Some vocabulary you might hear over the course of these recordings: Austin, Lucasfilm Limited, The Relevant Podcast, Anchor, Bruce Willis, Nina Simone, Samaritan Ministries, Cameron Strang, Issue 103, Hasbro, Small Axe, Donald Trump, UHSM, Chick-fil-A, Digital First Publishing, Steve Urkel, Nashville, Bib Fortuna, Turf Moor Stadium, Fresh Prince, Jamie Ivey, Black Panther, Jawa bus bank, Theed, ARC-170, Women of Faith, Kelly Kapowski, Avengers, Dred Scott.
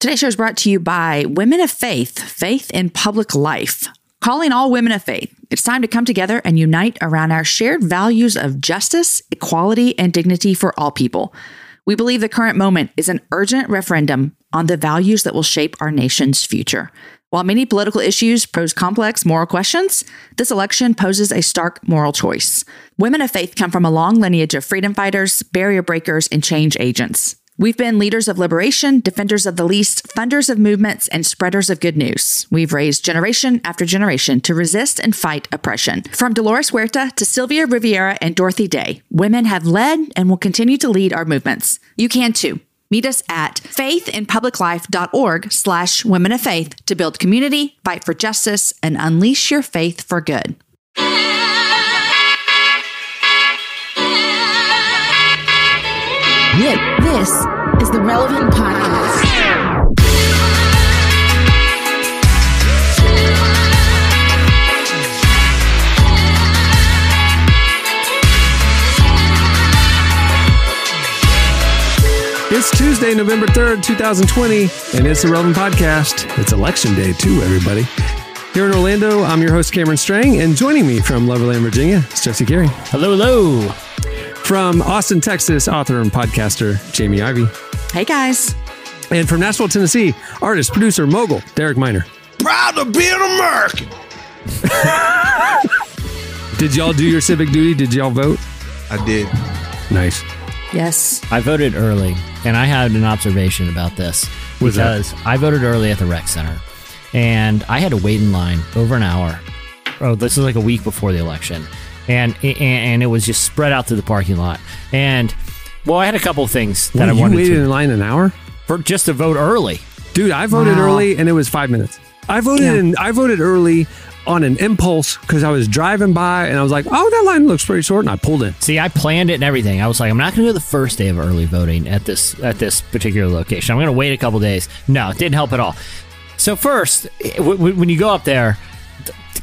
Today's show is brought to you by Women of Faith, Faith in Public Life. Calling all women of faith, it's time to come together and unite around our shared values of justice, equality, and dignity for all people. We believe the current moment is an urgent referendum on the values that will shape our nation's future. While many political issues pose complex moral questions, this election poses a stark moral choice. Women of faith come from a long lineage of freedom fighters, barrier breakers, and change agents. We've been leaders of liberation, defenders of the least, funders of movements, and spreaders of good news. We've raised generation after generation to resist and fight oppression. From Dolores Huerta to Sylvia Rivera and Dorothy Day, women have led and will continue to lead our movements. You can too. Meet us at faithinpubliclife.org/women of faith to build community, fight for justice, and unleash your faith for good. This is The Relevant Podcast. It's Tuesday, November 3rd, 2020, and it's The Relevant Podcast. It's election day, too, everybody. Here in Orlando, I'm your host, Cameron Strang, and joining me from Loverland, Virginia, is Jesse Carey. Hello, hello. From Austin, Texas, author and podcaster, Jamie Ivey. Hey, guys. And from Nashville, Tennessee, artist, producer, mogul, Derek Minor. Proud to be an American. Did y'all do your civic duty? Did y'all vote? I did. Nice. Yes. I voted early, and I had an observation about this. Because I voted early at the rec center, and I had to wait in line over an hour. Oh, this is like a week before the election. And it was just spread out through the parking lot. And, well, I had a couple of things that I wanted to... You waited in line an hour? For just to vote early. Dude, I voted early, and it was 5 minutes. I voted early on an impulse because I was driving by, and I was like, oh, that line looks pretty short, and I pulled in. See, I planned it and everything. I was like, I'm not going to do the first day of early voting at this particular location. I'm going to wait a couple days. No, it didn't help at all. So first, when you go up there...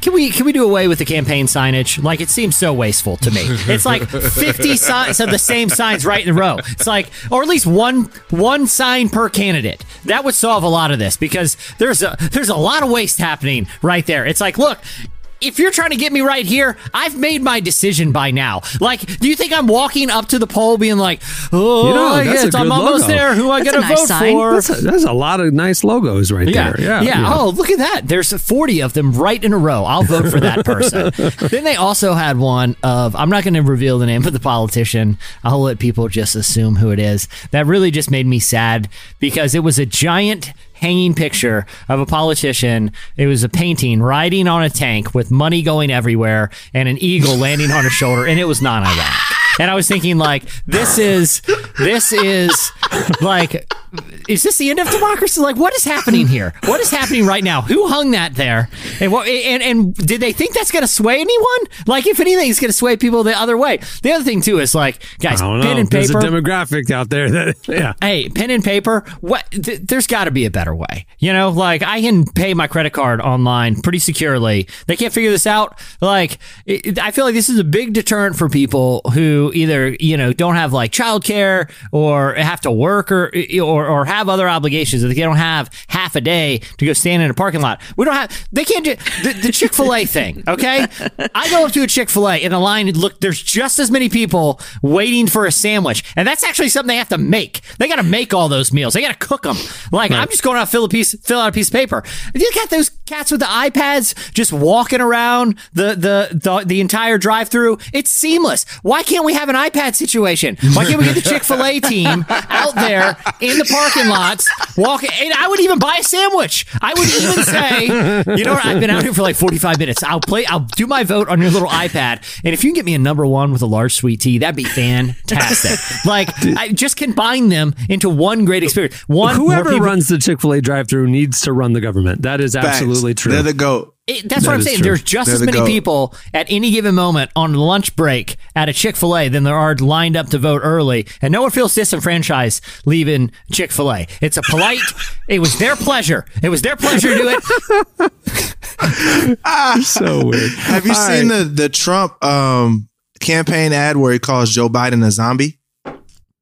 Can we do away with the campaign signage? Like, it seems so wasteful to me. It's like 50 signs of the same signs right in a row. It's like, or at least one sign per candidate. That would solve a lot of this because there's a lot of waste happening right there. It's like, look, if you're trying to get me right here, I've made my decision by now. Like, do you think I'm walking up to the poll being like, oh, you know, yes, I'm almost logo. There. Who am I going to vote for? That's a lot of nice logos right there. Yeah. Oh, look at that. There's 40 of them right in a row. I'll vote for that person. Then they also had one of, I'm not going to reveal the name of the politician. I'll let people just assume who it is. That really just made me sad because it was a giant hanging picture of a politician. It was a painting riding on a tank with money going everywhere and an eagle landing on her shoulder, and it was non-Iraq. And I was thinking, like, this is like, is this the end of democracy? Like, what is happening here? What is happening right now? Who hung that there? And what? And did they think that's going to sway anyone? Like, if anything, it's going to sway people the other way. The other thing too is, like, guys, pen and paper. There's a demographic out there. Hey, pen and paper. What? There's got to be a better way. You know, like, I can pay my credit card online pretty securely. They can't figure this out. Like, I feel like this is a big deterrent for people who either, you know, don't have like childcare or have to work or have other obligations that they don't have half a day to go stand in a parking lot. We don't have, they can't do the Chick-fil-A thing, okay? I go up to a Chick-fil-A and the line, look, there's just as many people waiting for a sandwich. And that's actually something they have to make. They got to make all those meals. They got to cook them. Like, right. I'm just going out, fill out a piece of paper. You got those cats with the iPads just walking around the entire drive-through. It's seamless. Why can't we have an iPad situation? Why can't we get the Chick-fil-A team out there in the parking lots walking? And I would even buy a sandwich. I would even say, you know what? I've been out here for like 45 minutes. I'll do my vote on your little iPad. And if you can get me a number one with a large sweet tea, that'd be fantastic. Like, I just combine them into one great experience. Whoever runs the Chick-fil-A drive-thru needs to run the government. That is absolutely true. They're the GOAT. That's what I'm saying. True. There's just as many people at any given moment on lunch break at a Chick-fil-A than there are lined up to vote early, and no one feels disenfranchised leaving Chick-fil-A. It's a polite. It was their pleasure. It was their pleasure to do it. So weird. Have you seen the Trump campaign ad where he calls Joe Biden a zombie?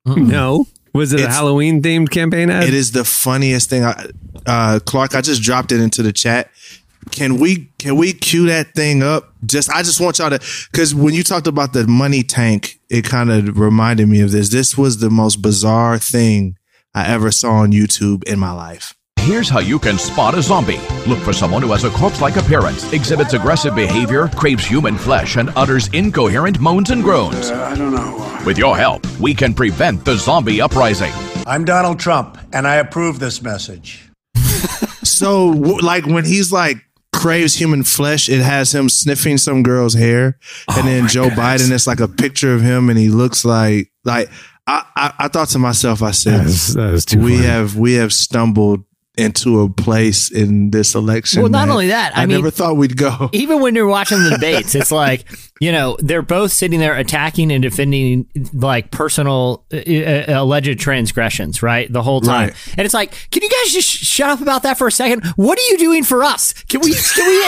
No. Was it a Halloween-themed campaign ad? It is the funniest thing. Clark, I just dropped it into the chat. Can we cue that thing up? I just want y'all to, because when you talked about the money tank, it kind of reminded me of this. This was the most bizarre thing I ever saw on YouTube in my life. Here's how you can spot a zombie. Look for someone who has a corpse-like appearance, exhibits aggressive behavior, craves human flesh, and utters incoherent moans and groans. I don't know. With your help, we can prevent the zombie uprising. I'm Donald Trump, and I approve this message. So, like, when he's like, craves human flesh, it has him sniffing some girl's hair, and then Joe Biden, it's like a picture of him, and he looks like I thought to myself, I said, that is too funny. we have stumbled into a place in this election. Well, not only that, I mean, never thought we'd go. Even when you're watching the debates, it's like, you know, they're both sitting there attacking and defending like personal alleged transgressions, right? The whole time. Right. And it's like, can you guys just shut up about that for a second? What are you doing for us? Can we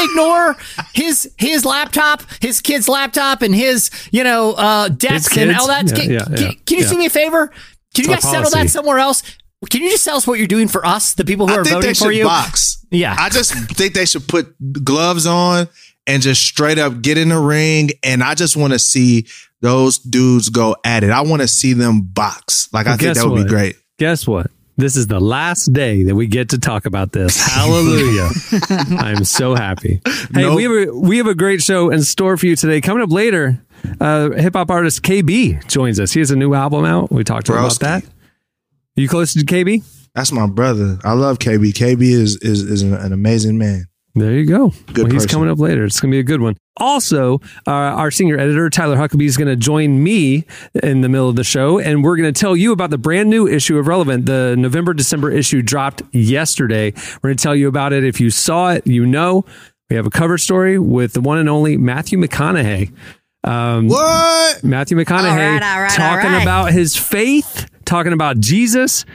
ignore his laptop, his kid's laptop, and his, you know, debts and all that? Can you do me a favor? Can you guys settle that somewhere else? Can you just tell us what you're doing for us, the people who are voting for you? Box. Yeah. I just think they should put gloves on and just straight up get in the ring. And I just want to see those dudes go at it. I want to see them box. Like, I think that would be great. Guess what? This is the last day that we get to talk about this. Hallelujah. I'm so happy. Hey, we have a great show in store for you today. Coming up later, hip-hop artist KB joins us. He has a new album out. We talked to him about that. You close to KB? That's my brother. I love KB. KB is an amazing man. There you go. Good person. He's coming up later. It's going to be a good one. Also, our senior editor, Tyler Huckabee, is going to join me in the middle of the show, and we're going to tell you about the brand new issue of Relevant. The November-December issue dropped yesterday. We're going to tell you about it. If you saw it, you know. We have a cover story with the one and only Matthew McConaughey. What? Matthew McConaughey talking about his faith. Talking about Jesus.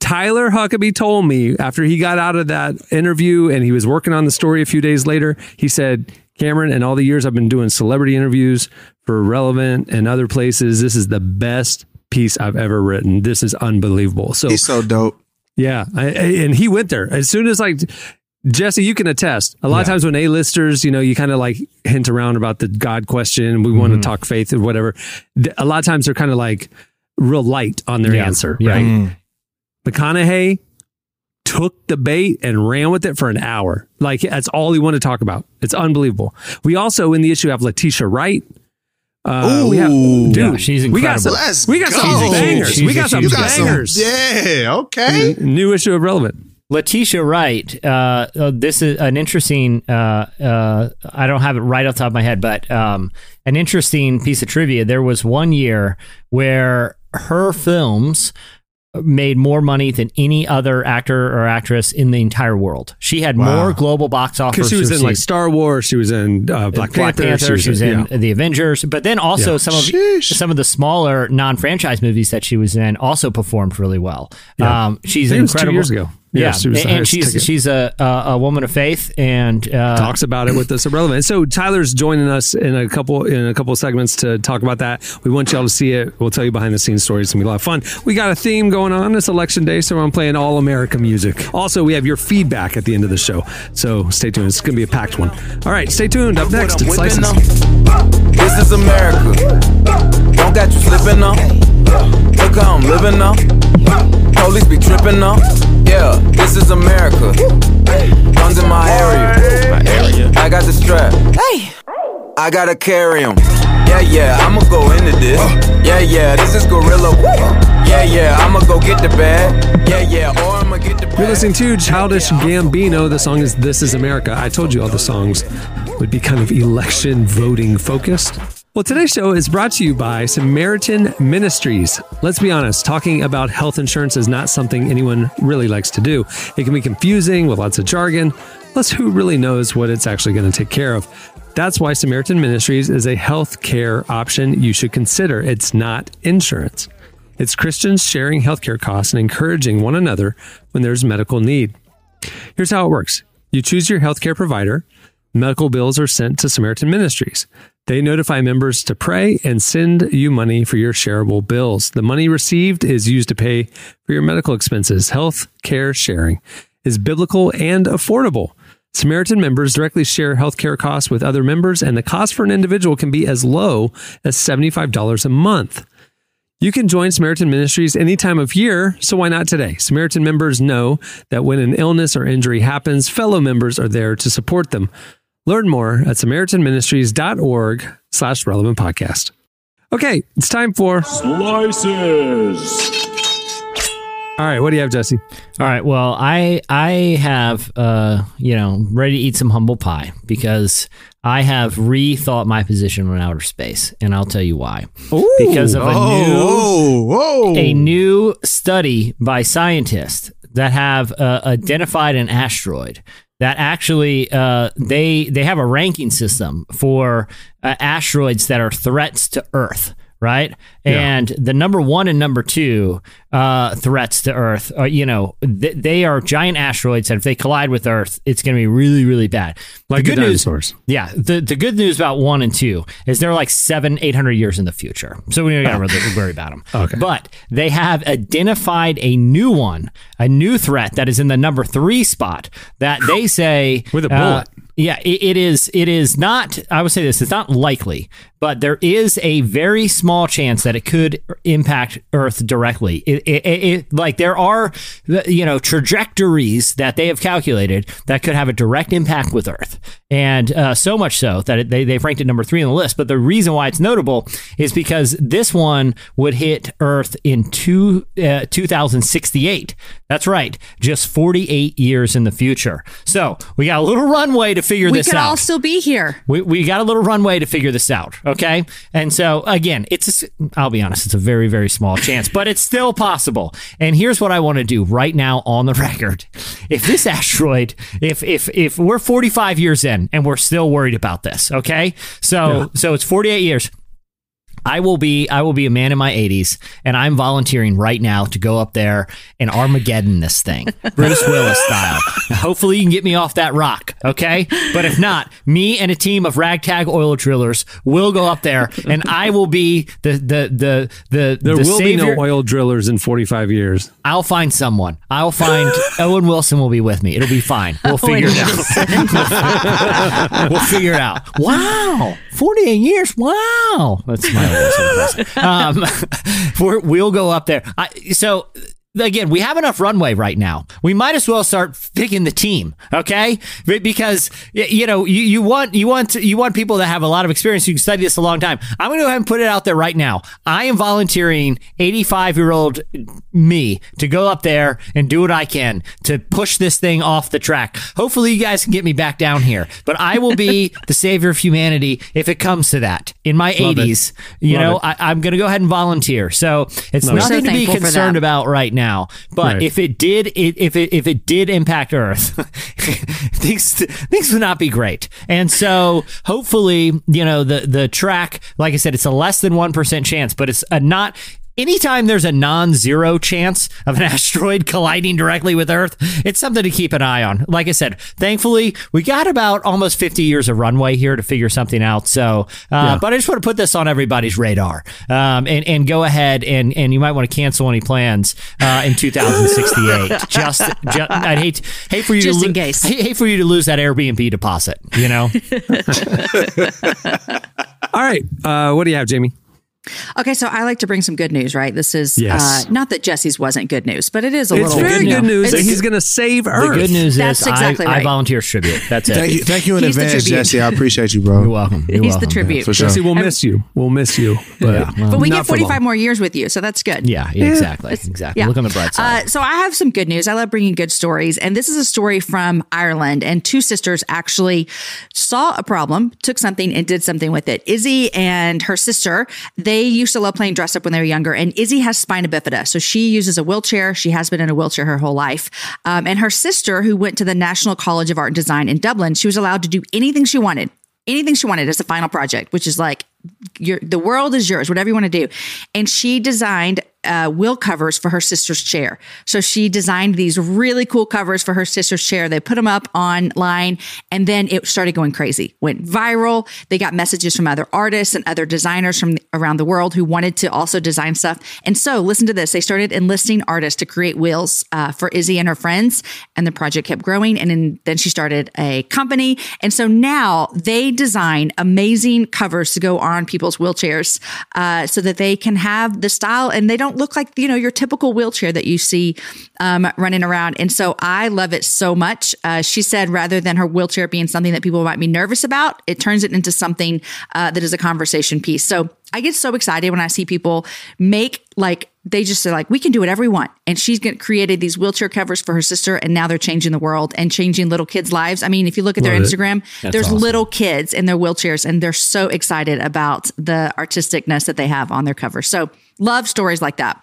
Tyler Huckabee told me after he got out of that interview and he was working on the story a few days later, he said, Cameron, in all the years I've been doing celebrity interviews for Relevant and other places, this is the best piece I've ever written. This is unbelievable. So he's so dope. Yeah. And he went there as soon as, like, Jesse, you can attest. A lot of times when A-listers, you know, you kind of like hint around about the God question. We want to talk faith or whatever. A lot of times they're kind of like real light on their answer, right? McConaughey took the bait and ran with it for an hour. Like, that's all he wanted to talk about. It's unbelievable. We also, in the issue, have Letitia Wright. She's incredible. We got some bangers. Yeah, okay. New issue of Relevant. Letitia Wright, this is an interesting, I don't have it right off the top of my head, but an interesting piece of trivia. There was one year where her films made more money than any other actor or actress in the entire world. She had more global box office. Because she was in Star Wars, she was in Black Panther, she was in The Avengers, but then also some of the smaller non-franchise movies that she was in also performed really well. Yeah. She's incredible. 2 years ago. Yeah, and she's a woman of faith and talks about it with us. Relevant. So Tyler's joining us in a couple segments to talk about that. We want y'all to see it. We'll tell you behind the scenes stories. It's going to be a lot of fun. We got a theme going on this election day, so I'm playing all America music. Also, we have your feedback at the end of the show. So stay tuned. It's going to be a packed one. All right, stay tuned. Up next, it's Licensed. This is America. Don't got you slipping up. Look how I'm living up. Police be tripping up. Yeah, this is America. Guns in my area. I got the strap. Hey, I gotta carry them. Yeah, I'ma go into this. Yeah, this is gorilla. Yeah, I'ma go get the bag. Yeah, or I'ma get the bag. You're listening to Childish Gambino. The song is This Is America. I told you all the songs would be kind of election voting focused. Well, today's show is brought to you by Samaritan Ministries. Let's be honest, talking about health insurance is not something anyone really likes to do. It can be confusing with lots of jargon, plus who really knows what it's actually going to take care of. That's why Samaritan Ministries is a health care option you should consider. It's not insurance. It's Christians sharing healthcare costs and encouraging one another when there's medical need. Here's how it works. You choose your healthcare provider. Medical bills are sent to Samaritan Ministries. They notify members to pray and send you money for your shareable bills. The money received is used to pay for your medical expenses. Health care sharing is biblical and affordable. Samaritan members directly share healthcare costs with other members, and the cost for an individual can be as low as $75 a month. You can join Samaritan Ministries any time of year, so why not today? Samaritan members know that when an illness or injury happens, fellow members are there to support them. Learn more at SamaritanMinistries.org/relevant podcast. Okay, it's time for Slices. All right, what do you have, Jesse? All right, well, I have, ready to eat some humble pie because I have rethought my position on outer space, and I'll tell you why. Ooh, because of a new study by scientists that have identified an asteroid that actually they have a ranking system for asteroids that are threats to Earth. Right. Yeah. And the number one and number two threats to Earth, they are giant asteroids that if they collide with Earth, it's going to be really, really bad. Like the dinosaurs. News, yeah. The good news about one and two is they're like 800 years in the future. So we don't got to really worry about them. Okay. But they have identified a new one, a new threat that is in the number three spot that they say with a bullet. Yeah, it is not, I would say this, it's not likely, but there is a very small chance that it could impact Earth directly. There are, trajectories that they have calculated that could have a direct impact with Earth. And so much so that they've ranked it number three on the list. But the reason why it's notable is because this one would hit Earth in 2068. That's right. Just 48 years in the future. So we got a little runway to figure this out. We could all still be here. We got a little runway to figure this out. Okay. And so, again, I'll be honest, it's a very, very small chance, but it's still possible. And here's what I want to do right now on the record. If this asteroid, if we're 45 years in and we're still worried about this. Okay. So it's 48 years. I will be a man in my 80s, and I'm volunteering right now to go up there and Armageddon this thing, Bruce Willis style. Now, hopefully you can get me off that rock, okay? But if not, me and a team of ragtag oil drillers will go up there, and I will be the savior. There will be no oil drillers in 45 years. I'll find someone. Owen Wilson will be with me. It'll be fine. We'll figure it out. We'll figure it out. Wow. 48 years. Wow. That's my we'll go up there. So again, we have enough runway right now. We might as well start picking the team, okay? Because you want people that have a lot of experience who can study this a long time. I'm going to go ahead and put it out there right now. I am volunteering 85-year-old me to go up there and do what I can to push this thing off the track. Hopefully, you guys can get me back down here. But I will be the savior of humanity if it comes to that. In my 80s, I'm going to go ahead and volunteer. So it's nothing to be concerned about right now. But if it did impact Earth, things would not be great. And so hopefully, the track, like I said, it's a less than 1% chance, but it's not. Anytime there's a non-zero chance of an asteroid colliding directly with Earth, it's something to keep an eye on. Like I said, thankfully, we got about almost 50 years of runway here to figure something out. So, But I just want to put this on everybody's radar and go ahead and you might want to cancel any plans in 2068. I'd hate for you just to in case. Hate for you to lose that Airbnb deposit. All right, what do you have, Jamie? Okay, so I like to bring some good news, right? This is not that Jesse's wasn't good news, but it is a little. It's very good news. He's going to save Earth. The good news is exactly right. I volunteer as tribute. That's it. Thank you in advance, Jesse. I appreciate you, bro. You're welcome. He's the tribute. Yeah, for sure. Jesse, we'll miss you. But, but we get 45 more years with you, so that's good. Yeah, exactly. Yeah. Look on the bright side. So I have some good news. I love bringing good stories, and this is a story from Ireland, and two sisters actually saw a problem, took something, and did something with it. Izzy and her sister, They used to love playing dress up when they were younger, and Izzy has spina bifida. So she uses a wheelchair. She has been in a wheelchair her whole life. And her sister, who went to the National College of Art and Design in Dublin, she was allowed to do anything she wanted. Anything she wanted as a final project, which is like the world is yours, whatever you want to do. And she designed wheel covers for her sister's chair. So she designed these really cool covers for her sister's chair. They put them up online, and then it started going crazy. Went viral. They got messages from other artists and other designers from around the world who wanted to also design stuff. And so listen to this. They started enlisting artists to create wheels for Izzy and her friends, and the project kept growing. And then she started a company. And so now they design amazing covers to go on people's wheelchairs so that they can have the style and they don't look like, you know, your typical wheelchair that you see running around. And so I love it so much. She said, rather than her wheelchair being something that people might be nervous about, it turns it into something that is a conversation piece. So I get so excited when I see people make, like, they just are like, we can do whatever we want. And she's created these wheelchair covers for her sister, and now they're changing the world and changing little kids' lives. I mean, if you look at their Instagram, there's awesome little kids in their wheelchairs, and they're so excited about the artisticness that they have on their cover. So love stories like that.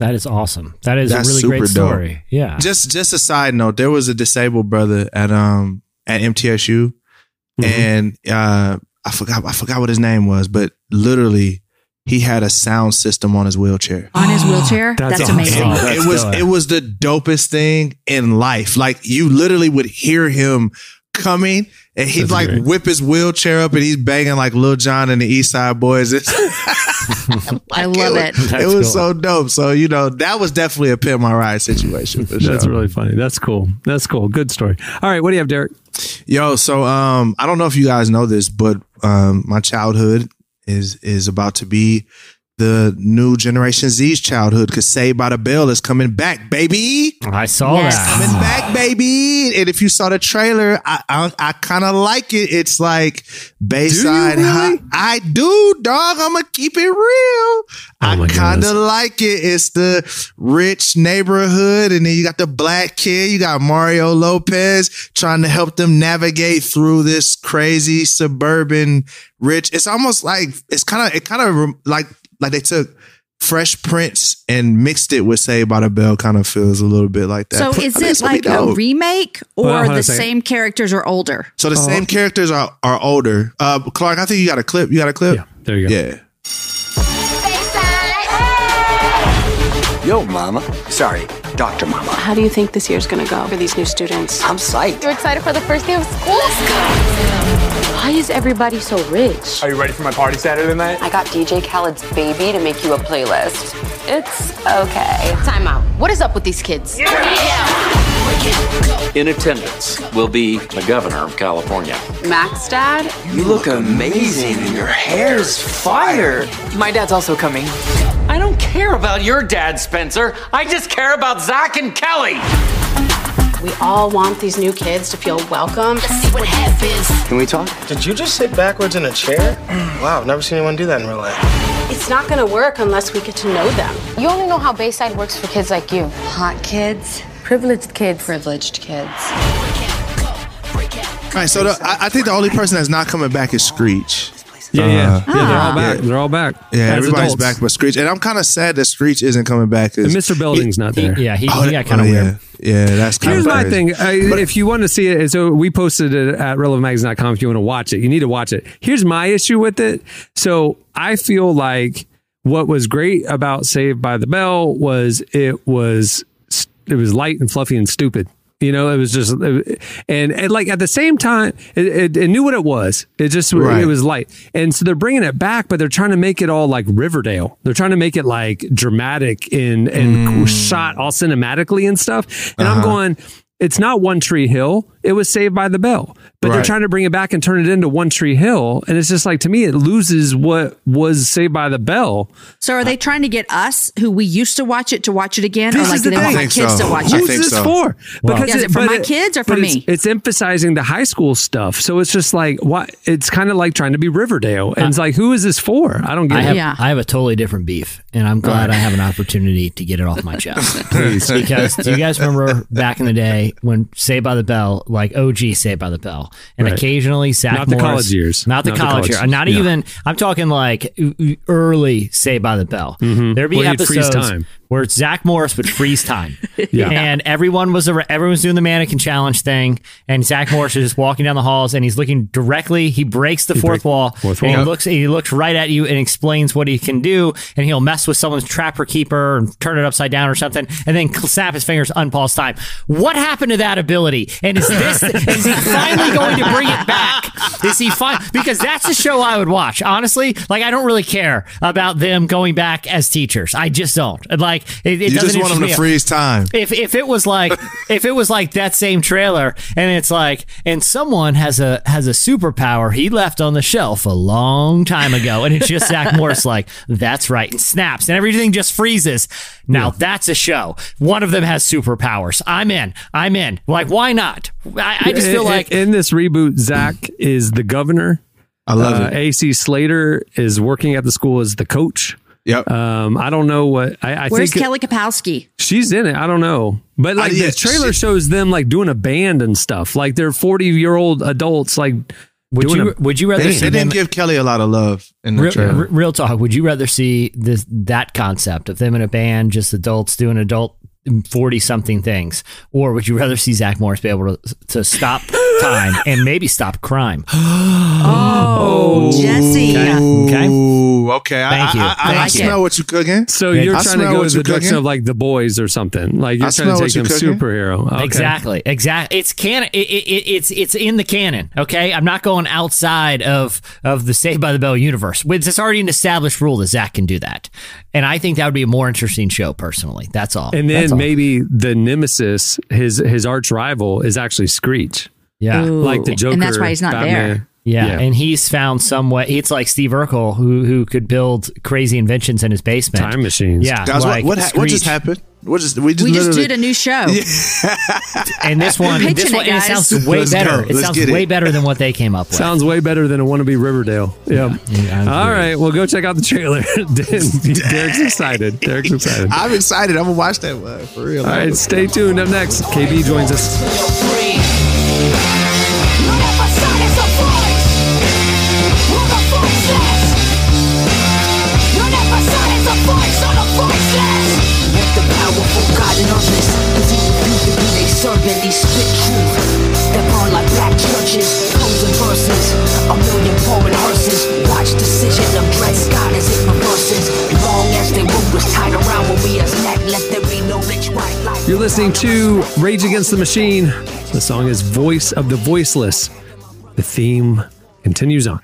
That is awesome. That is a really great story. Dope. Yeah. Just a side note, there was a disabled brother at MTSU, mm-hmm. and I forgot what his name was, but literally he had a sound system on his wheelchair. On his wheelchair? That's amazing. Awesome. It was the dopest thing in life. Like, you literally would hear him coming, and he'd whip his wheelchair up, and he's banging like Lil Jon and the East Side Boys. I love it. It was so dope. So, you know, that was definitely a pin my ride situation. For sure. That's really funny. That's cool. Good story. All right. What do you have, Derek? Yo, so I don't know if you guys know this, but my childhood is about to be the new Generation Z's childhood, because Saved by the Bell is coming back, baby. I saw that. Coming back, baby. And if you saw the trailer, I kind of like it. It's like Bayside. Do you really? I do, dog. I'm going to keep it real. Oh, I kind of like it. It's the rich neighborhood, and then you got the black kid. You got Mario Lopez trying to help them navigate through this crazy suburban rich. It's almost like, like they took Fresh Prince and mixed it with Saved by the Bell. Kind of feels a little bit like that. So is it like a remake, or the same characters are older? So the same characters are older. Clark, I think you got a clip. Yeah, there you go. Yeah. Yo, Mama. Sorry, Dr. Mama. How do you think this year's going to go for these new students? I'm psyched. You're excited for the first day of school? Why is everybody so rich? Are you ready for my party Saturday night? I got DJ Khaled's Baby to make you a playlist. It's okay. Time out. What is up with these kids? Yeah. In attendance will be the governor of California. Max dad? You look amazing. Your hair's fire. My dad's also coming. I don't care about your dad, Spencer. I just care about Zach and Kelly. We all want these new kids to feel welcome. Let's see what happens. Can we talk? Did you just sit backwards in a chair? Wow, I've never seen anyone do that in real life. It's not going to work unless we get to know them. You only know how Bayside works for kids like you. Hot kids. Privileged kids. All right, so I think the only person that's not coming back is Screech. They're all back. Yeah, everybody's adults. Back but Screech. And I'm kind of sad that Screech isn't coming back. And Mr. Belding's not there. He got kind of weird. Yeah, that's kind of weird. Here's my thing. If you want to see it, so we posted it at relevantmagazine.com. If you want to watch it, you need to watch it. Here's my issue with it. So I feel like what was great about Saved by the Bell was it was light and fluffy and stupid. You know, it was just, and like at the same time, it knew what it was. It just, It was light. And so they're bringing it back, but they're trying to make it all like Riverdale. They're trying to make it like dramatic and shot all cinematically and stuff. And I'm going, it's not One Tree Hill. It was Saved by the Bell, but they're trying to bring it back and turn it into One Tree Hill. And it's just like, to me, it loses what was Saved by the Bell. So are they trying to get us, who we used to watch it again? Or like, do they want my kids to watch it? Who's this for? Because is it for my kids or for me? It's emphasizing the high school stuff. So it's just like, what? It's kind of like trying to be Riverdale. And it's like, who is this for? I don't get it. I have a totally different beef, and I'm glad I have an opportunity to get it off my chest. Please. Because do you guys remember back in the day when Saved by the Bell, like OG Saved by the Bell, and occasionally Zach Morris. Not the college year. I'm talking like early Saved by the Bell. Mm-hmm. There'd be episodes where Zach Morris would freeze time. Yeah. And everyone's doing the mannequin challenge thing, and Zach Morris is just walking down the halls, and he's looking directly. He breaks the fourth wall. And he looks right at you and explains what he can do, and he'll mess with someone's trapper keeper and turn it upside down or something, and then snap his fingers, unpause time. What happened to that ability? And is he finally going to bring it back? Because that's a show I would watch. Honestly, like, I don't really care about them going back as teachers. I just don't. Like, it you just want them to freeze time. If it was like that same trailer, and it's like, and someone has a superpower he left on the shelf a long time ago, and it's just Zach Morris like, that's right, and snaps, and everything just freezes. Now that's a show. One of them has superpowers. I'm in. Like, why not? I just feel like in this reboot, Zach is the governor. I love it. AC Slater is working at the school as the coach. Yep. I don't know what I Where's think. Where's Kelly Kapowski? She's in it. I don't know. But like the trailer shows them like doing a band and stuff. Like they're 40-year-old adults. Like, would you rather? They didn't give Kelly a lot of love in the trailer. Real talk. Would you rather see that concept of them in a band, just adults doing adult 40-something things, or would you rather see Zach Morris be able to stop time and maybe stop crime? Jesse. Okay. I smell what you're cooking. So you're trying to go in the direction of like The Boys or something. Like you're trying to take them superhero. Okay. Exactly. It's canon. It's in the canon. Okay. I'm not going outside of the Saved by the Bell universe. It's already an established rule that Zach can do that. And I think that would be a more interesting show personally. That's all. And then maybe the nemesis, his arch rival, is actually Screech. Yeah. Ooh. Like the Joker. And that's why he's not Batman. There. Yeah, and he's found some way. It's like Steve Urkel, who could build crazy inventions in his basement. Time machines. Yeah. Guys, like what just happened? We just did a new show. Yeah. And this one it sounds way better. It sounds way better than what they came up with. Sounds way better than a wannabe Riverdale. Yeah. All right. Well, go check out the trailer. Derek's excited. I'm excited. I'm going to watch that one for real. All right. Stay tuned. Up next, KB joins us. Serving these spit truths that burn like black churches, posing verses, a million pouring hearses. Watch decision of Dred Scott as it reverses. Long as they root was tied around when we as neck, let there be no rich white life. You're listening to Rage Against the Machine. The song is Voice of the Voiceless. The theme continues on.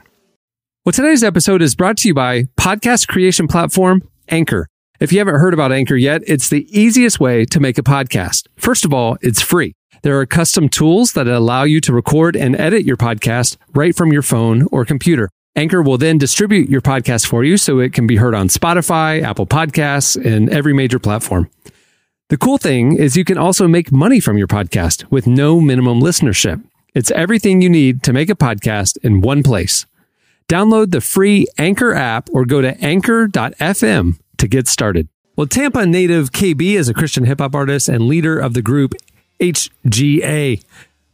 Well, today's episode is brought to you by podcast creation platform Anchor. If you haven't heard about Anchor yet, it's the easiest way to make a podcast. First of all, it's free. There are custom tools that allow you to record and edit your podcast right from your phone or computer. Anchor will then distribute your podcast for you so it can be heard on Spotify, Apple Podcasts, and every major platform. The cool thing is you can also make money from your podcast with no minimum listenership. It's everything you need to make a podcast in one place. Download the free Anchor app or go to anchor.fm to get started. Well, Tampa native KB is a Christian hip-hop artist and leader of the group HGA.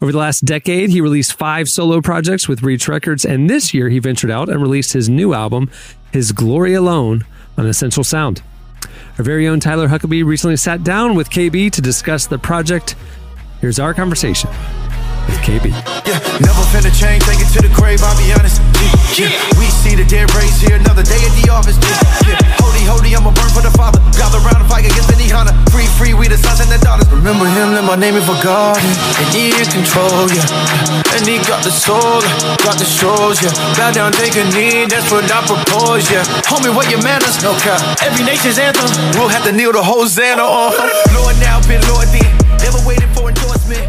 Over the last decade, he released 5 solo projects with Reach Records, and this year he ventured out and released his new album, His Glory Alone, on Essential Sound. Our very own Tyler Huckabee recently sat down with KB to discuss the project. Here's our conversation with KB. Yeah, never finna change, take it to the grave, I'll be honest. Yeah, we see the dead race here, another day at the office. Yeah, holy, I'ma burn for the Father. Gather round if I can get any honor. Free, we the sons and the daughters. Remember him, let my name be forgotten. And he is control, yeah. And he got the soul, got the shores, yeah. Bow down, take a knee, that's what I propose, yeah. Homie, what your manners? No cap. Every nation's anthem, we'll have to kneel to Hosanna on. Lord now, been Lord then. Never waited for endorsement.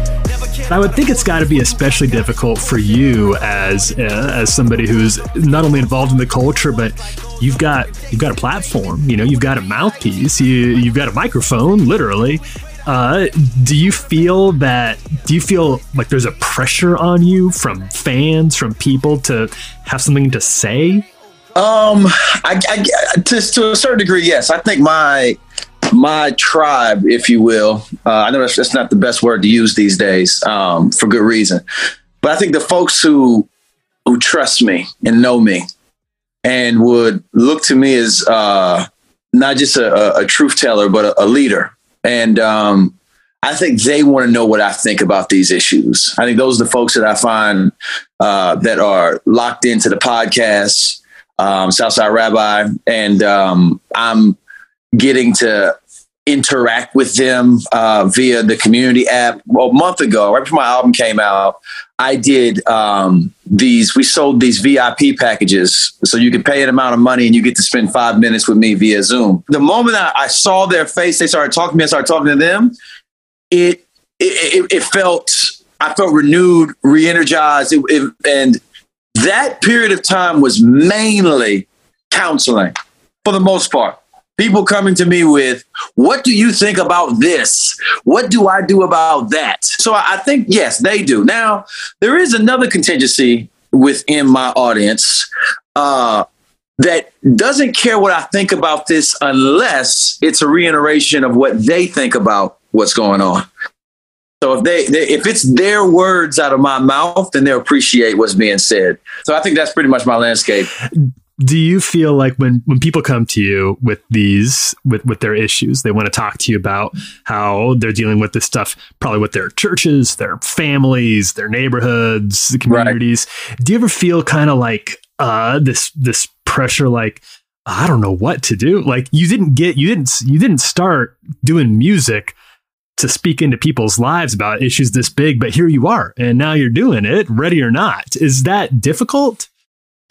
I would think it's got to be especially difficult for you as somebody who's not only involved in the culture, but you've got a platform, you know, you've got a mouthpiece, you've got a microphone, literally. Do you feel like there's a pressure on you from fans, from people to have something to say? To a certain degree, yes. I think my tribe, if you will, I know that's not the best word to use these days, for good reason, but I think the folks who trust me and know me and would look to me as not just a truth teller, but a leader. And I think they want to know what I think about these issues. I think those are the folks that I find that are locked into the podcast, Southside Rabbi, and I'm getting to interact with them via the community app. Well, a month ago, right before my album came out, I did we sold these VIP packages. So you could pay an amount of money and you get to spend 5 minutes with me via Zoom. The moment I saw their face, they started talking to me, I started talking to them. I felt renewed, re-energized. And that period of time was mainly counseling for the most part. People coming to me with, what do you think about this? What do I do about that? So I think, yes, they do. Now, there is another contingency within my audience that doesn't care what I think about this unless it's a reiteration of what they think about what's going on. So if it's their words out of my mouth, then they'll appreciate what's being said. So I think that's pretty much my landscape. Do you feel like when people come to you with these, with their issues, they want to talk to you about how they're dealing with this stuff, probably with their churches, their families, their neighborhoods, the communities. Right. Do you ever feel kind of like this pressure, like, I don't know what to do? Like you didn't start doing music to speak into people's lives about issues this big, but here you are, and now you're doing it, ready or not. Is that difficult?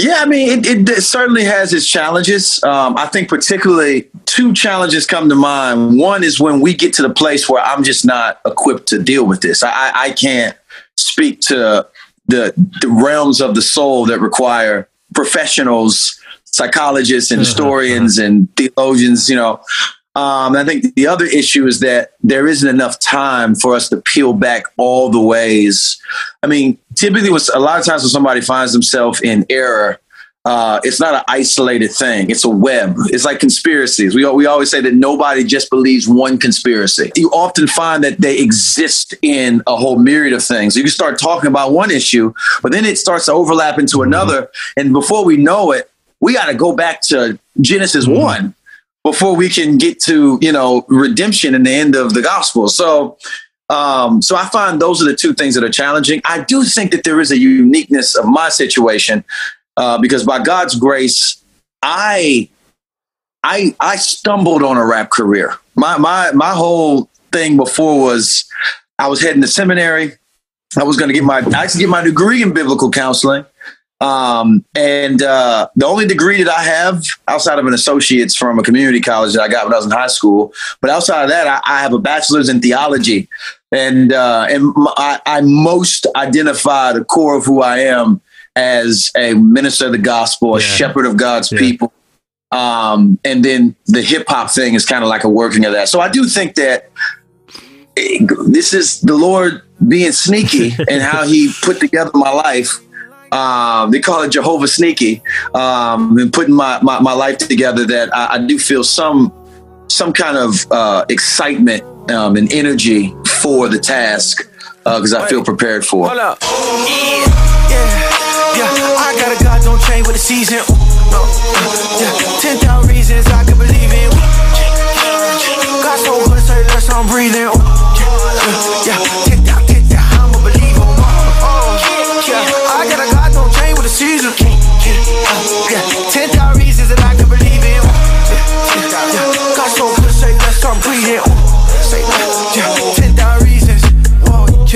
Yeah, I mean, it certainly has its challenges. I think particularly two challenges come to mind. One is when we get to the place where I'm just not equipped to deal with this. I can't speak to the realms of the soul that require professionals, psychologists and historians and theologians, you know. I think the other issue is that there isn't enough time for us to peel back all the ways. I mean, typically, a lot of times when somebody finds themselves in error, it's not an isolated thing. It's a web. It's like conspiracies. We always say that nobody just believes one conspiracy. You often find that they exist in a whole myriad of things. You can start talking about one issue, but then it starts to overlap into another. And before we know it, we got to go back to Genesis 1. Before we can get to, you know, redemption and the end of the gospel. So I find those are the two things that are challenging. I do think that there is a uniqueness of my situation because by God's grace, I stumbled on a rap career. My whole thing before was I was heading to seminary. I was going to get my degree in biblical counseling. And the only degree that I have outside of an associate's from a community college that I got when I was in high school, but outside of that, I have a bachelor's in theology and I most identify the core of who I am as a minister of the gospel, a shepherd of God's people. And then the hip hop thing is kind of like a working of that. So I do think that this is the Lord being sneaky and how he put together my life. They call it Jehovah Sneaky, and putting my life together that I do feel some kind of excitement and energy for the task because I feel prepared for it. Hold up. Yeah, I got a God don't change with the season. 10,000 reasons I can believe in. God so good, so less I'm breathing.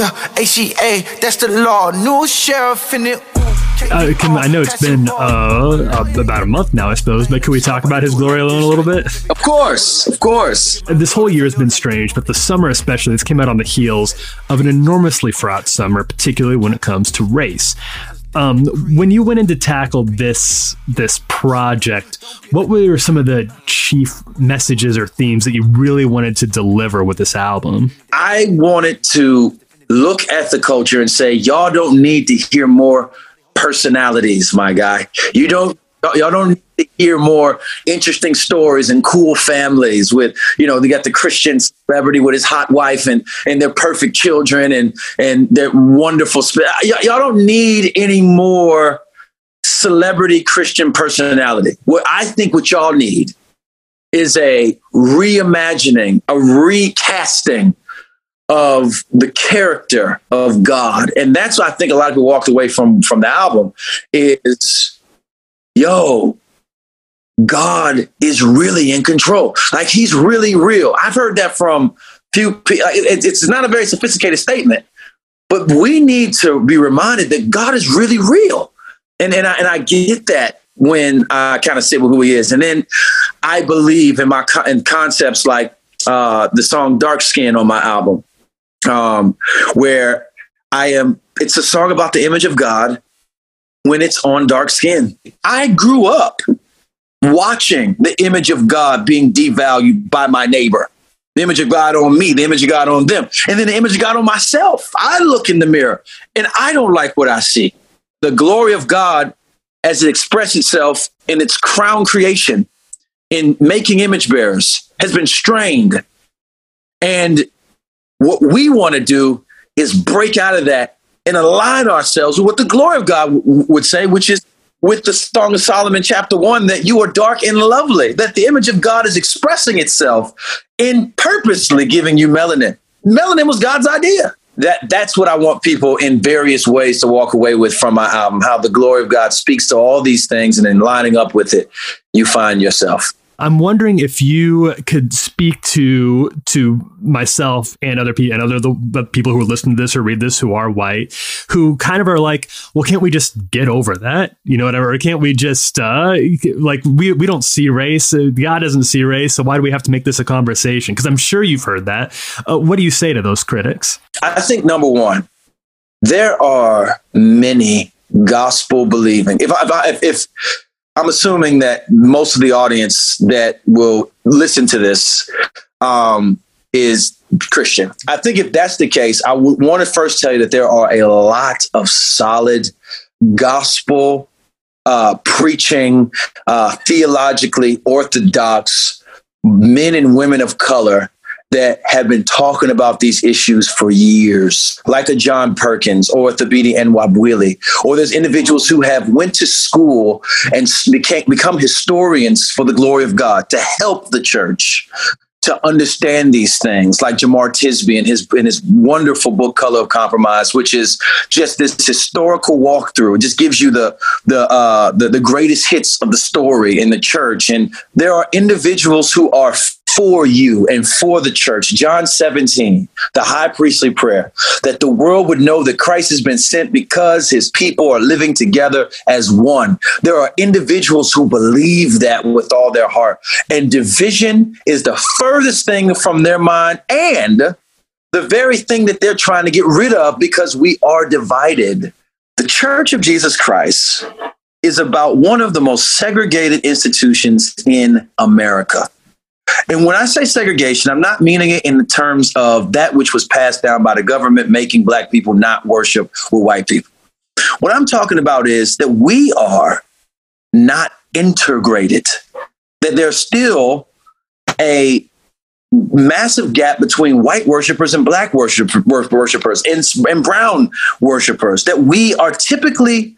HGA, that's the law. New sheriff in it. I know it's been about a month now, I suppose, but can we talk about His Glory Alone a little bit? Of course. This whole year has been strange, but the summer especially, this came out on the heels of an enormously fraught summer, particularly when it comes to race. When you went in to tackle this project, what were some of the chief messages or themes that you really wanted to deliver with this album? I wanted to look at the culture and say, y'all don't need to hear more personalities, my guy. Y'all don't need to hear more interesting stories and cool families with, you know, they got the Christian celebrity with his hot wife and their perfect children and their wonderful. Y'all don't need any more celebrity Christian personality. What I think what y'all need is a reimagining, a recasting of the character of God. And that's what I think a lot of people walked away from the album is, yo, God is really in control. Like, he's really real. I've heard that from few people. It's not a very sophisticated statement, but we need to be reminded that God is really real. And I get that when I kind of sit with who he is. And then I believe in concepts like the song Dark Skin on my album, where it's a song about the image of God when it's on dark skin. I grew up watching the image of God being devalued by my neighbor, the image of God on me, the image of God on them, and then the image of God on myself. I look in the mirror and I don't like what I see. The glory of God as it expresses itself in its crown creation in making image bearers has been strained. And what we want to do is break out of that and align ourselves with what the glory of God would say, which is with the Song of Solomon, chapter 1, that you are dark and lovely, that the image of God is expressing itself in purposely giving you melanin. Melanin was God's idea. That's what I want people in various ways to walk away with from my album, how the glory of God speaks to all these things, and then lining up with it, you find yourself. I'm wondering if you could speak to myself and other people, and the people who listen to this or read this who are white, who kind of are like, well, can't we just get over that? You know, whatever. Or can't we just we don't see race. God doesn't see race. So why do we have to make this a conversation? Because I'm sure you've heard that. What do you say to those critics? I think, number one, there are many gospel believing. If I'm assuming that most of the audience that will listen to this is Christian. I think if that's the case, I would want to first tell you that there are a lot of solid gospel preaching, theologically orthodox men and women of color that have been talking about these issues for years, like a John Perkins or a Thabiti Nwabwili, or there's individuals who have went to school and become historians for the glory of God to help the church to understand these things, like Jamar Tisby and his wonderful book, Color of Compromise, which is just this historical walkthrough. It just gives you the greatest hits of the story in the church. And there are individuals who are for you and for the church. John 17, the high priestly prayer, that the world would know that Christ has been sent because his people are living together as one. There are individuals who believe that with all their heart, and division is the furthest thing from their mind and the very thing that they're trying to get rid of, because we are divided. The Church of Jesus Christ is about one of the most segregated institutions in America. And when I say segregation, I'm not meaning it in the terms of that which was passed down by the government, making black people not worship with white people. What I'm talking about is that we are not integrated, that there's still a massive gap between white worshipers and black worshipers and brown worshipers, that we are typically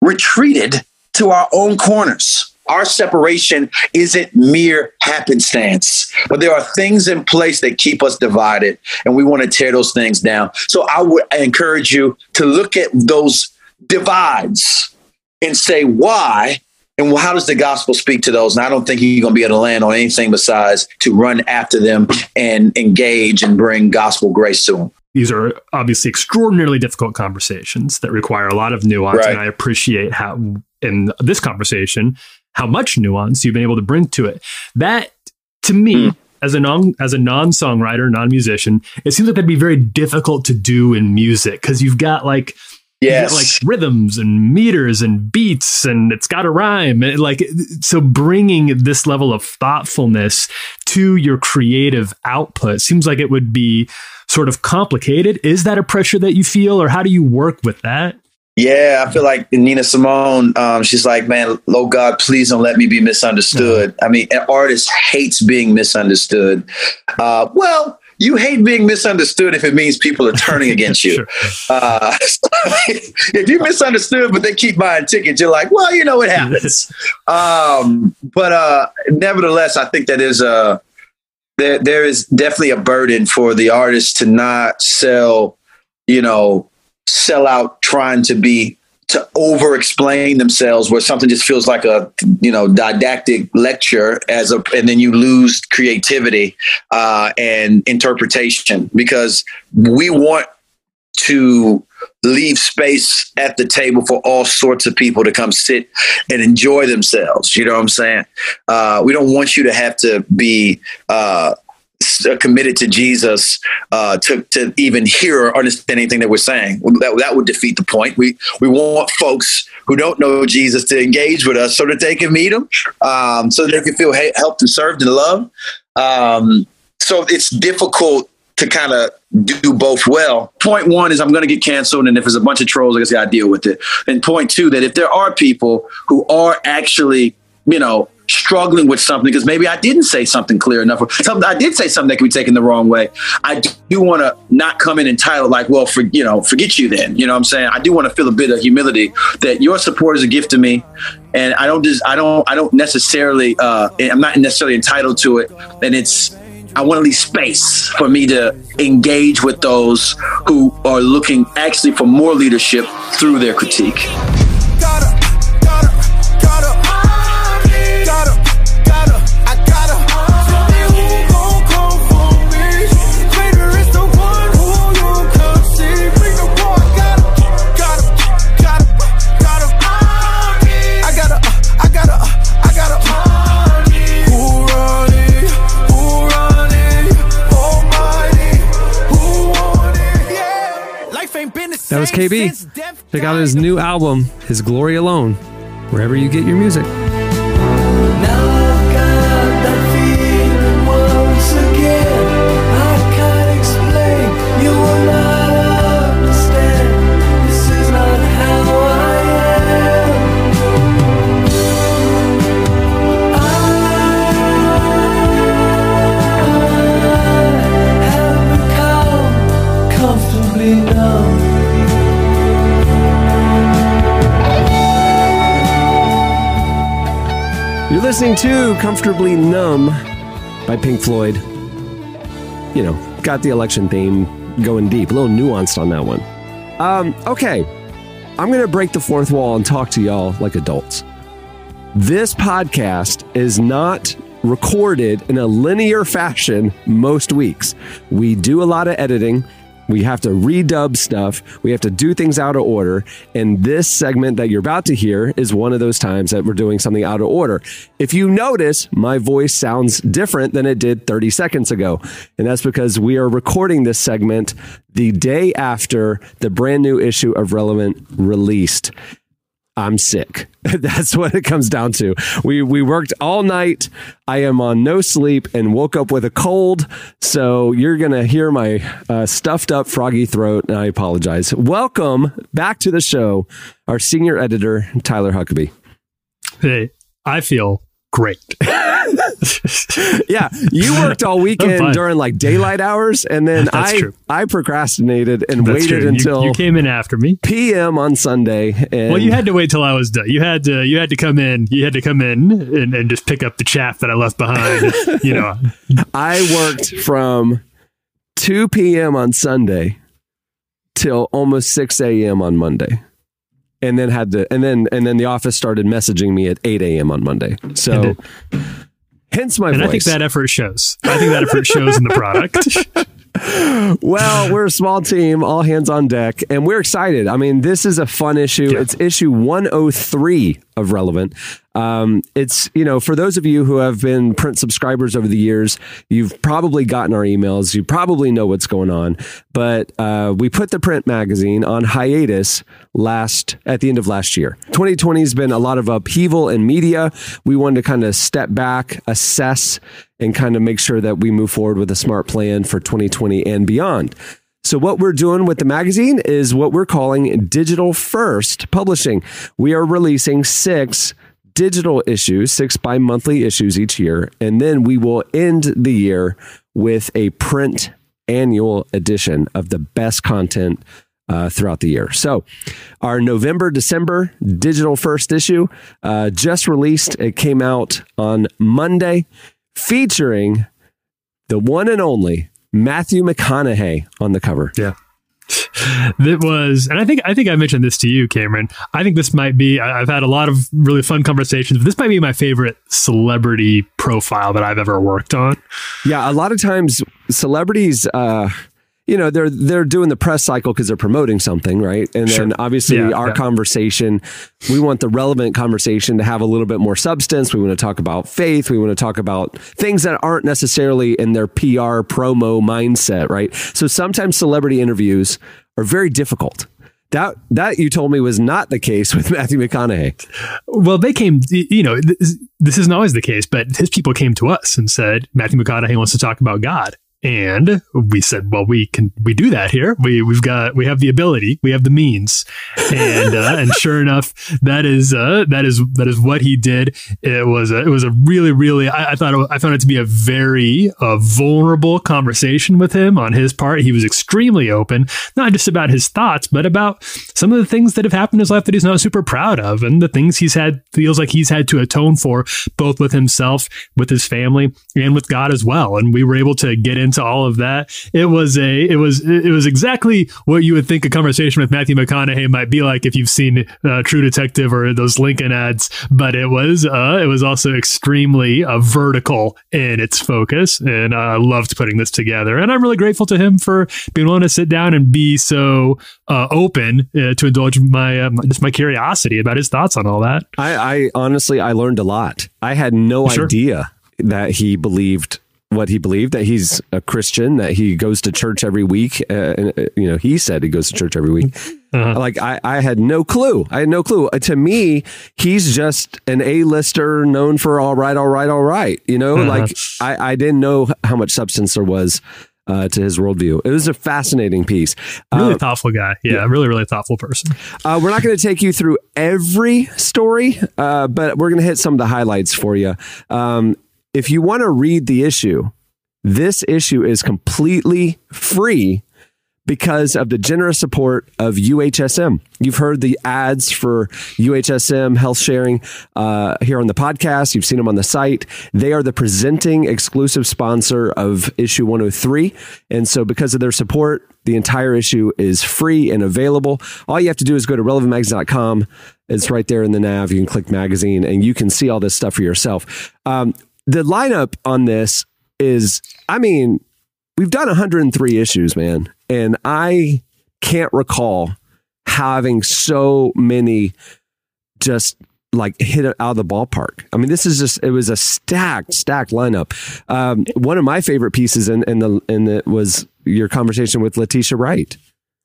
retreated to our own corners. Our separation isn't mere happenstance, but there are things in place that keep us divided, and we want to tear those things down. So I would encourage you to look at those divides and say, why? And how does the gospel speak to those? And I don't think you're going to be able to land on anything besides to run after them and engage and bring gospel grace to them. These are obviously extraordinarily difficult conversations that require a lot of nuance. Right. And I appreciate how in this conversation, how much nuance you've been able to bring to it. That, to me, as a non-songwriter, non-musician, it seems like that'd be very difficult to do in music, because you've got like, yes, you get like rhythms and meters and beats, and it's got to rhyme. And like, so bringing this level of thoughtfulness to your creative output seems like it would be sort of complicated. Is that a pressure that you feel, or how do you work with that? Yeah, I feel like Nina Simone, she's like, man, Lord God, please don't let me be misunderstood. Mm-hmm. I mean, an artist hates being misunderstood. Well, you hate being misunderstood if it means people are turning against you. Sure. if you misunderstood, but they keep buying tickets, you're like, well, you know, it happens. But nevertheless, I think that is there is definitely a burden for the artist to not sell out trying to over-explain themselves, where something just feels like a, didactic lecture and then you lose creativity and interpretation, because we want to leave space at the table for all sorts of people to come sit and enjoy themselves. You know what I'm saying? We don't want you to have to be committed to Jesus to even hear or understand anything that we're saying. That would defeat the point. We want folks who don't know Jesus to engage with us so that they can meet him, so that they can feel helped and served and loved. So it's difficult to kind of do both well. Point one is I'm going to get canceled, and if there's a bunch of trolls, I guess I got to deal with it. And point two, that if there are people who are actually, struggling with something because maybe I didn't say something clear enough, or something I did say something that could be taken the wrong way, I do want to not come in entitled, like, well, forget you then. You know what I'm saying? I do want to feel a bit of humility that your support is a gift to me, and I'm not necessarily entitled to it, and I want to leave space for me to engage with those who are looking actually for more leadership through their critique. That was KB. Check out his new album, His Glory Alone, wherever you get your music. Listening to Comfortably Numb by Pink Floyd. Got the election theme going deep. A little nuanced on that one. Okay, I'm going to break the fourth wall and talk to y'all like adults. This podcast is not recorded in a linear fashion most weeks. We do a lot of editing. We have to redub stuff. We have to do things out of order. And this segment that you're about to hear is one of those times that we're doing something out of order. If you notice, my voice sounds different than it did 30 seconds ago. And that's because we are recording this segment the day after the brand new issue of Relevant released. I'm sick. That's what it comes down to. We worked all night. I am on no sleep and woke up with a cold. So you're going to hear my stuffed up froggy throat. And I apologize. Welcome back to the show, our senior editor, Tyler Huckabee. Hey, I feel great. Yeah, you worked all weekend during like daylight hours, and then I procrastinated and waited until you came in after me p.m. on Sunday. And well, you had to wait till I was done. You had to come in. You had to come in and just pick up the chaff that I left behind. I worked from 2 p.m. on Sunday till almost 6 a.m. on Monday. And then and then the office started messaging me at 8 a.m. on Monday. So hence my voice. And I think that effort shows. I think that effort shows in the product. Well, we're a small team, all hands on deck, and we're excited. I mean, this is a fun issue. Yeah. It's issue 103 of Relevant. It's, for those of you who have been print subscribers over the years, you've probably gotten our emails. You probably know what's going on, but we put the print magazine on hiatus at the end of last year. 2020 has been a lot of upheaval in media. We wanted to kind of step back, assess, and kind of make sure that we move forward with a smart plan for 2020 and beyond. So what we're doing with the magazine is what we're calling digital first publishing. We are releasing 6 digital issues, 6 bi-monthly issues each year. And then we will end the year with a print annual edition of the best content throughout the year. So our November, December digital first issue just released. It came out on Monday, featuring the one and only Matthew McConaughey on the cover. Yeah. That was, and I think I mentioned this to you, Cameron. I think this might be, I've had a lot of really fun conversations, but this might be my favorite celebrity profile that I've ever worked on. Yeah. A lot of times celebrities, you know, they're doing the press cycle because they're promoting something, right? And sure. Then obviously our conversation, we want the relevant conversation to have a little bit more substance. We want to talk about faith. We want to talk about things that aren't necessarily in their PR promo mindset, right? So sometimes celebrity interviews are very difficult. That you told me was not the case with Matthew McConaughey. Well, they came, you know, this isn't always the case, but his people came to us and said, Matthew McConaughey wants to talk about God. And we said, well, we do that here. We have the ability, we have the means. And, and sure enough, that is what he did. It was a really, really, I found it to be a very vulnerable conversation with him on his part. He was extremely open, not just about his thoughts, but about some of the things that have happened in his life that he's not super proud of, and the things feels like he's had to atone for, both with himself, with his family, and with God as well. And we were able to get into all of that. It was exactly what you would think a conversation with Matthew McConaughey might be like if you've seen True Detective or those Lincoln ads, but it was also extremely vertical in its focus, and I loved putting this together, and I'm really grateful to him for being willing to sit down and be so open to indulge my curiosity about his thoughts on all that. I honestly, I learned a lot. I had no idea that he believed what he believed, that he's a Christian, that he goes to church every week. And, you know, he said he goes to church every week. Uh-huh. Like I had no clue. To me, he's just an A-lister known for all right. You know, uh-huh. Like I didn't know how much substance there was to his worldview. It was a fascinating piece. Really thoughtful guy. Yeah. Really, really thoughtful person. We're not going to take you through every story, but we're going to hit some of the highlights for you. If you want to read the issue, this issue is completely free because of the generous support of UHSM. You've heard the ads for UHSM health sharing here on the podcast. You've seen them on the site. They are the presenting exclusive sponsor of Issue 103. And so because of their support, the entire issue is free and available. All you have to do is go to relevantmagazine.com. It's right there in the nav. You can click magazine and you can see all this stuff for yourself. The lineup on this is, I mean, we've done 103 issues, man. And I can't recall having so many just like hit it out of the ballpark. I mean, this is just, it was a stacked lineup. One of my favorite pieces in it was your conversation with Letitia Wright.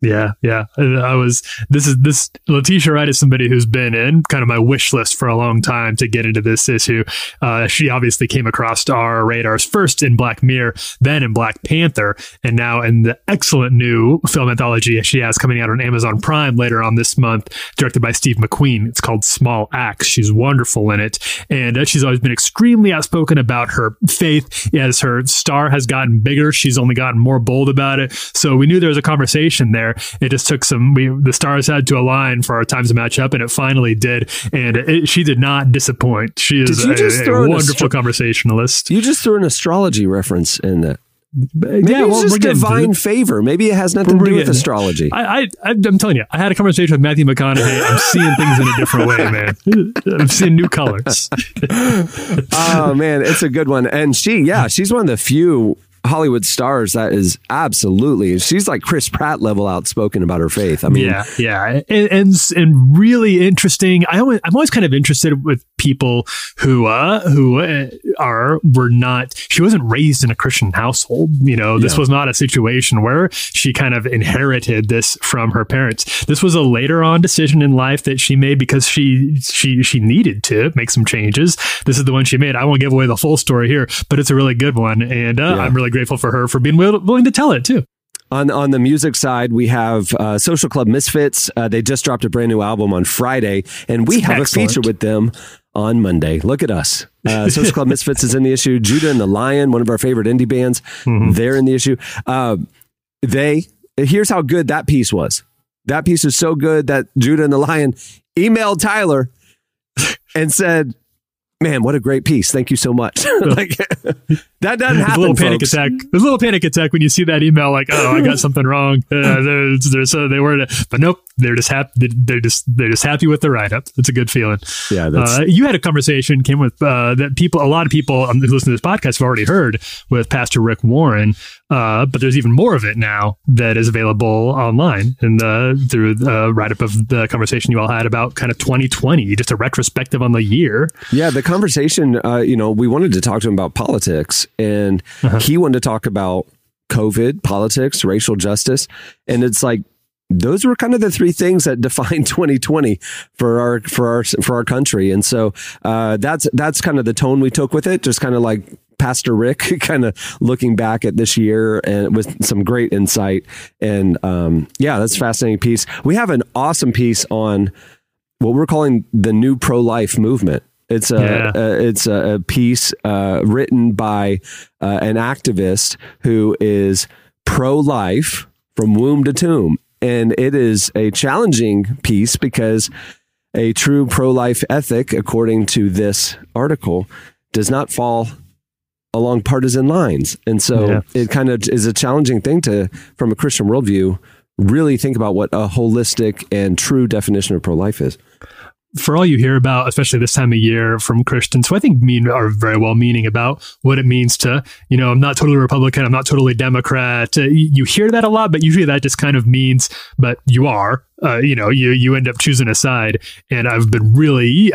Yeah. Letitia Wright is somebody who's been in kind of my wish list for a long time to get into this issue. She obviously came across our radars first in Black Mirror, then in Black Panther, and now in the excellent new film anthology she has coming out on Amazon Prime later on this month, directed by Steve McQueen. It's called Small Axe. She's wonderful in it. And she's always been extremely outspoken about her faith. As her star has gotten bigger, she's only gotten more bold about it. So we knew there was a conversation there. It just took the stars had to align for our times to match up, and it finally did. And she did not disappoint. She is a wonderful conversationalist. You just threw an astrology reference in that. Maybe it's just divine favor. Maybe it has nothing to do with astrology. I'm telling you, I had a conversation with Matthew McConaughey. I'm seeing things in a different way, man. I'm seeing new colors. Oh, man, it's a good one. And she's one of the few Hollywood stars that is absolutely, she's like Chris Pratt level outspoken about her faith. I mean, yeah. And really interesting. I'm always kind of interested with people who she wasn't raised in a Christian household. You know, this was not a situation where she kind of inherited this from her parents. This was a later on decision in life that she made because she needed to make some changes. This is the one she made. I won't give away the full story here, but it's a really good one. And I'm really grateful for her for being willing to tell it too. On the music side, we have Social Club Misfits. They just dropped a brand new album on Friday, and we have a feature with them on Monday. Look at us. Social Club Misfits is in the issue. Judah and the Lion, one of our favorite indie bands, they're in the issue. Here's how good that piece was. That piece is so good that Judah and the Lion emailed Tyler and said, man, what a great piece. Thank you so much. Like, that doesn't happen. There's a little panic attack. There's a little panic attack when you see that email, like, oh, I got something wrong. But nope, they're just happy with the write-up. It's a good feeling. Yeah. You had a conversation came with that people, a lot of people listening to this podcast have already heard with Pastor Rick Warren, but there's even more of it now that is available online and through the write-up of the conversation you all had about kind of 2020, just a retrospective on the year. Yeah. The conversation, we wanted to talk to him about politics, and he wanted to talk about COVID, politics, racial justice. And it's like, those were kind of the three things that defined 2020 for our country. And so that's kind of the tone we took with it. Just kind of like Pastor Rick kind of looking back at this year and with some great insight. And that's a fascinating piece. We have an awesome piece on what we're calling the new pro-life movement. It's a piece written by an activist who is pro-life from womb to tomb. And it is a challenging piece because a true pro-life ethic, according to this article, does not fall along partisan lines. And so it kind of is a challenging thing to, from a Christian worldview, really think about what a holistic and true definition of pro-life is. For all you hear about, especially this time of year from Christians, who I think are very well-meaning about what it means to, I'm not totally Republican, I'm not totally Democrat. You hear that a lot, but usually that just kind of means, but you are. You end up choosing a side. And I was really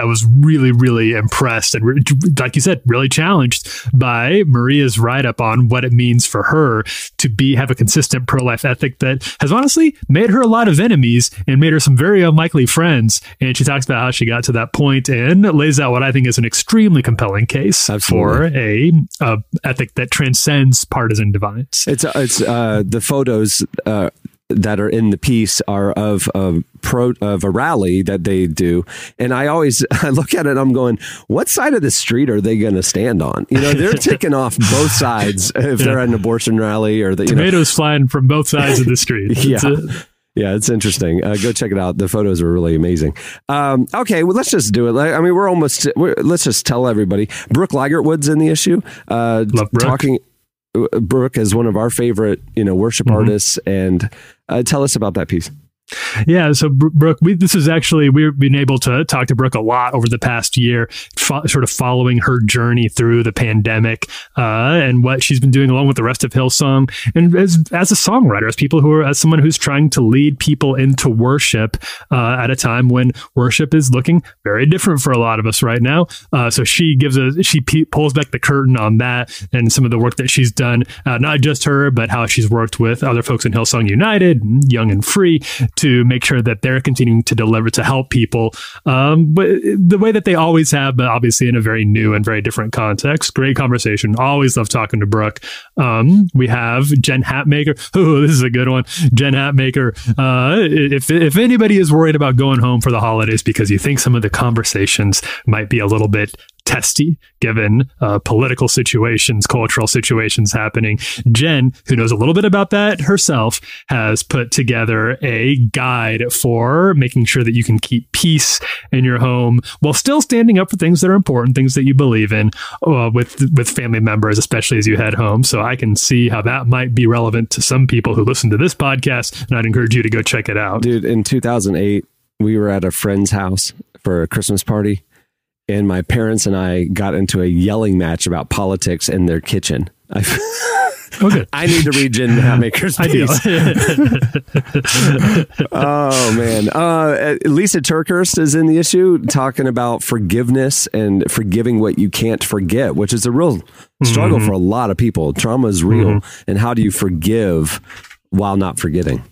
impressed and like you said, really challenged by Maria's write-up on what it means for her to have a consistent pro-life ethic that has honestly made her a lot of enemies and made her some very unlikely friends. And she talks about how she got to that point and lays out what I think is an extremely compelling case for a ethic that transcends partisan divides. It's the photos that are in the piece are of a rally that they do. And I look at it, I'm going, what side of the street are they going to stand on? They're taking off both sides if they're at an abortion rally or the tomatoes flying from both sides of the street. Yeah, it's interesting. Go check it out. The photos are really amazing. Okay, well, let's just do it. Let's just tell everybody. Brooke Ligertwood's in the issue. Love Brooke. Brooke is one of our favorite, worship artists, and tell us about that piece. Yeah. So Brooke, we've been able to talk to Brooke a lot over the past year, sort of following her journey through the pandemic and what she's been doing along with the rest of Hillsong. And as a songwriter, as someone who's trying to lead people into worship at a time when worship is looking very different for a lot of us right now. So she pulls back the curtain on that and some of the work that she's done, not just her, but how she's worked with other folks in Hillsong United, Young and Free, to make sure that they're continuing to deliver to help people but the way that they always have, but obviously in a very new and very different context. Great conversation. Always love talking to Brooke. We have Jen Hatmaker. Oh, this is a good one. Jen Hatmaker. If anybody is worried about going home for the holidays because you think some of the conversations might be a little bit testy given political situations, cultural situations happening, Jen, who knows a little bit about that herself, has put together a guide for making sure that you can keep peace in your home while still standing up for things that are important, things that you believe in with family members, especially as you head home. So I can see how that might be relevant to some people who listen to this podcast, and I'd encourage you to go check it out. Dude, in 2008, we were at a friend's house for a Christmas party, and my parents and I got into a yelling match about politics in their kitchen. Okay. I need to read Jen Hatmaker's piece. Oh, man. Lisa Turkhurst is in the issue talking about forgiveness and forgiving what you can't forget, which is a real struggle for a lot of people. Trauma is real. And how do you forgive while not forgetting?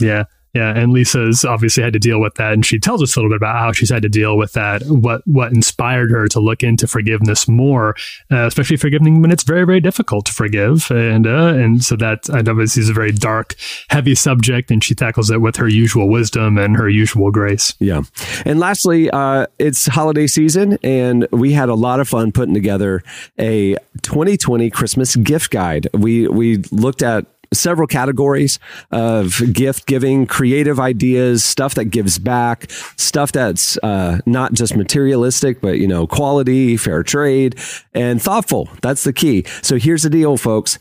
Yeah. Yeah, and Lisa's obviously had to deal with that, and she tells us a little bit about how she's had to deal with that, what inspired her to look into forgiveness more, especially forgiving when it's very, very difficult to forgive. And so that obviously is a very dark, heavy subject, and she tackles it with her usual wisdom and her usual grace. Yeah. And lastly, it's holiday season, and we had a lot of fun putting together a 2020 Christmas gift guide. We looked at several categories of gift giving, creative ideas, stuff that gives back, stuff that's not just materialistic, but, you know, quality, fair trade, and thoughtful. That's the key. So here's the deal, folks.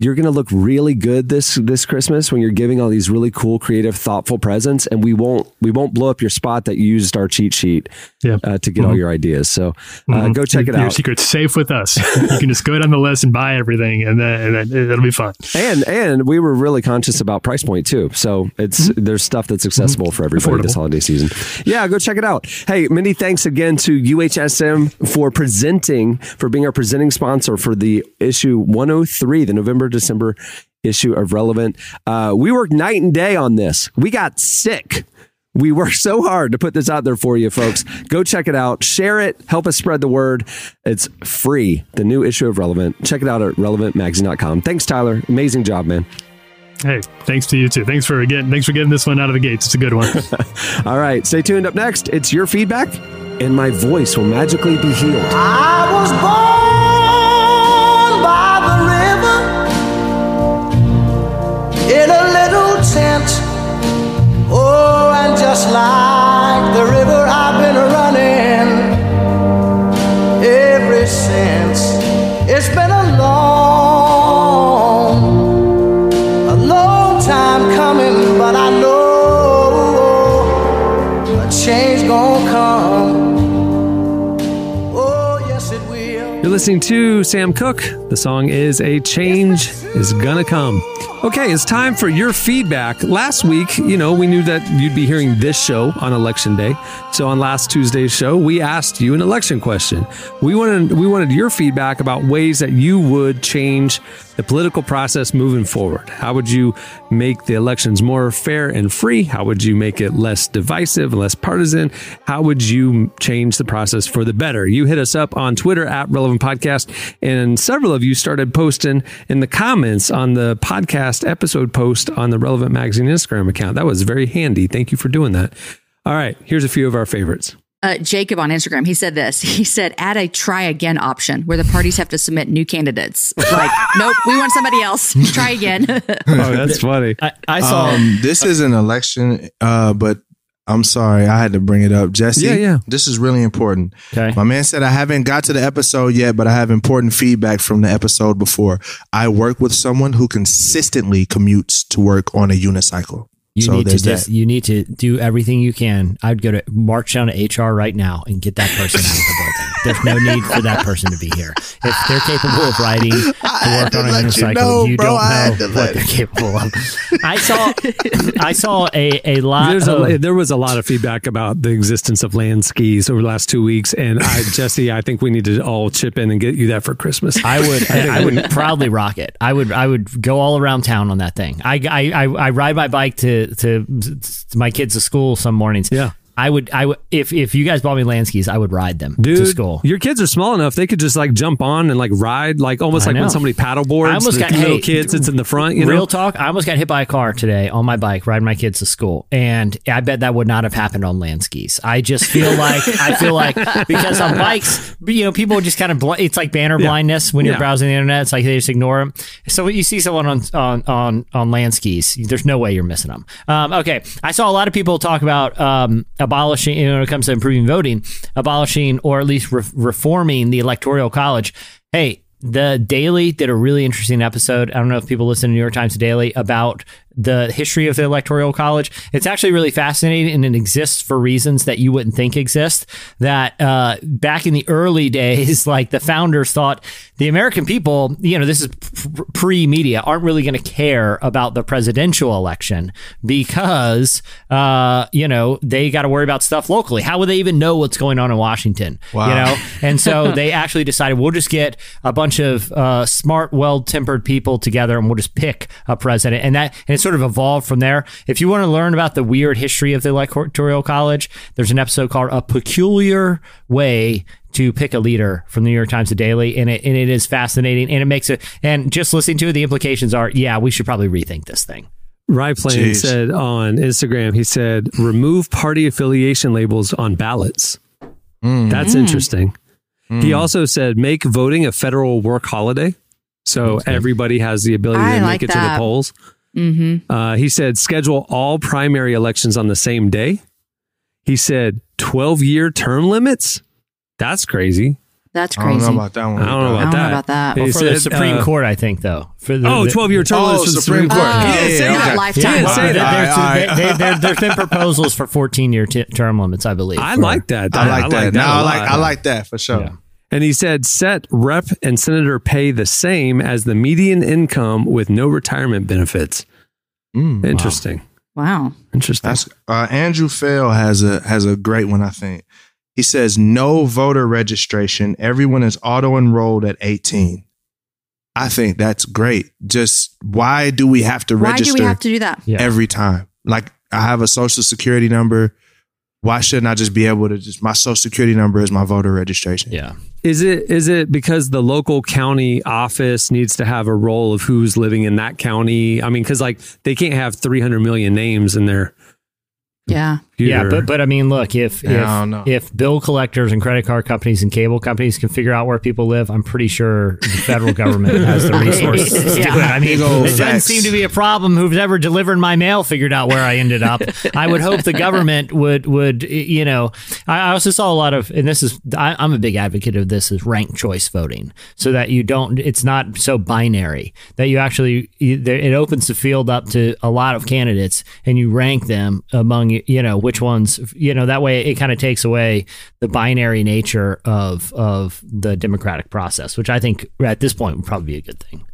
You're going to look really good this Christmas when you're giving all these really cool, creative, thoughtful presents. And we won't blow up your spot that you used our cheat sheet to get all your ideas. So go check it out. Your secret's safe with us. You can just go down the list and buy everything, and then it'll be fun. And we were really conscious about price point too. So it's there's stuff that's accessible for everybody this holiday season. Yeah, go check it out. Hey, many thanks again to UHSM for being our presenting sponsor for the issue 103, the November-December issue of Relevant. We worked night and day on this. We got sick. We worked so hard to put this out there for you, folks. Go check it out. Share it. Help us spread the word. It's free. The new issue of Relevant. Check it out at relevantmagazine.com. Thanks, Tyler. Amazing job, man. Hey, thanks to you too. Thanks for getting this one out of the gates. It's a good one. All right. Stay tuned. Up next, it's your feedback, and my voice will magically be healed. I was born by the river in a little tent. Oh, and just like the river, I've been running ever since. It's been a long time coming, but I know a change gonna come. Oh, yes, it will. You're listening to Sam Cooke. The song is A Change Is Gonna Come. Okay, it's time for your feedback. Last week, you know, we knew that you'd be hearing this show on Election Day. So on last Tuesday's show, we asked you an election question. We wanted your feedback about ways that you would change the political process moving forward. How would you make the elections more fair and free? How would you make it less divisive and less partisan? How would you change the process for the better? You hit us up on Twitter at Relevant Podcast, and several of you started posting in the comments on the podcast episode post on the Relevant Magazine Instagram account. That was very handy. Thank you for doing that. All right, here's a few of our favorites. Jacob on Instagram, he said this. He said, add a try again option where the parties have to submit new candidates. Like, nope, we want somebody else. Try again. Oh, that's funny. I saw this is an election, but I'm sorry, I had to bring it up. Jesse, this is really important. Okay. My man said, I haven't got to the episode yet, but I have important feedback from the episode before. I work with someone who consistently commutes to work on a unicycle. You need to do everything you can. I'd go to march down to HR right now and get that person out of the building. There's no need for that person to be here. If they're capable of riding to work on a unicycle, you don't know what they're capable of. I saw a lot. There was a lot of feedback about the existence of land skis over the last 2 weeks, and Jesse, I think we need to all chip in and get you that for Christmas. I would proudly rock it. I would go all around town on that thing. I ride my bike to my kids to school some mornings. Yeah. I would if you guys bought me land skis, I would ride them to school. Your kids are small enough; they could just like jump on and like ride, like almost like when somebody paddleboards. I almost got little kids. It's in the front. Real talk. I almost got hit by a car today on my bike riding my kids to school, and I bet that would not have happened on land skis. I just feel like because on bikes, you know, people just kind of it's like banner blindness when you're browsing the internet. It's like they just ignore them. So when you see someone on land skis, there's no way you're missing them. Okay, I saw a lot of people talk about abolishing, when it comes to improving voting, abolishing or at least reforming the Electoral College. Hey, the Daily did a really interesting episode. I don't know if people listen to New York Times Daily about the history of the Electoral College. It's actually really fascinating, and it exists for reasons that you wouldn't think exist. That back in the early days, like the founders thought the American people, you know, this is pre-media, aren't really going to care about the presidential election because you know, they got to worry about stuff locally. How would they even know what's going on in Washington? Wow. You know, and so they actually decided we'll just get a bunch of smart, well-tempered people together, and we'll just pick a president. And it sort of evolved from there. If you want to learn about the weird history of the Electoral College, there's an episode called "A Peculiar Way to Pick a Leader" from the New York Times Daily, and it is fascinating, and it makes it. And just listening to it, the implications are, yeah, we should probably rethink this thing. Ryplane said on Instagram, he said, remove party affiliation labels on ballots. That's interesting. He also said, make voting a federal work holiday. So everybody has the ability to make it to the polls. Mm-hmm. He said, schedule all primary elections on the same day. He said, 12-year term limits. That's crazy. That's crazy. I don't know about that one. I don't know about that. Well, for the Supreme Court, I think, though. For the, 12-year term limits for the Supreme Court. He didn't say that. There's been proposals for 14-year term limits, I believe. I like that for sure. Yeah. And he said, set rep and senator pay the same as the median income with no retirement benefits. Interesting. Wow. Interesting. That's, Andrew Fail has a great one, I think. He says, no voter registration. Everyone is auto-enrolled at 18. I think that's great. Just why do we have to register? Why do we have to do that? Every time? Like, I have a social security number. Why shouldn't I just be able to just, my social security number is my voter registration. Yeah. Is it because the local county office needs to have a role of who's living in that county? I mean, because like they can't have 300 million names in their computer. Yeah. But I mean, look, if bill collectors and credit card companies and cable companies can figure out where people live, I'm pretty sure the federal government has the resources to do it. I mean, it doesn't seem to be a problem. Who's ever delivered my mail figured out where I ended up. I would hope the government would, you know, I also saw a lot of, and this is, I'm a big advocate of this, is ranked choice voting, so that you don't, it's not so binary, that you actually, it opens the field up to a lot of candidates and you rank them among, you know, which ones, you know, that way it kind of takes away the binary nature of the democratic process, which I think at this point would probably be a good thing.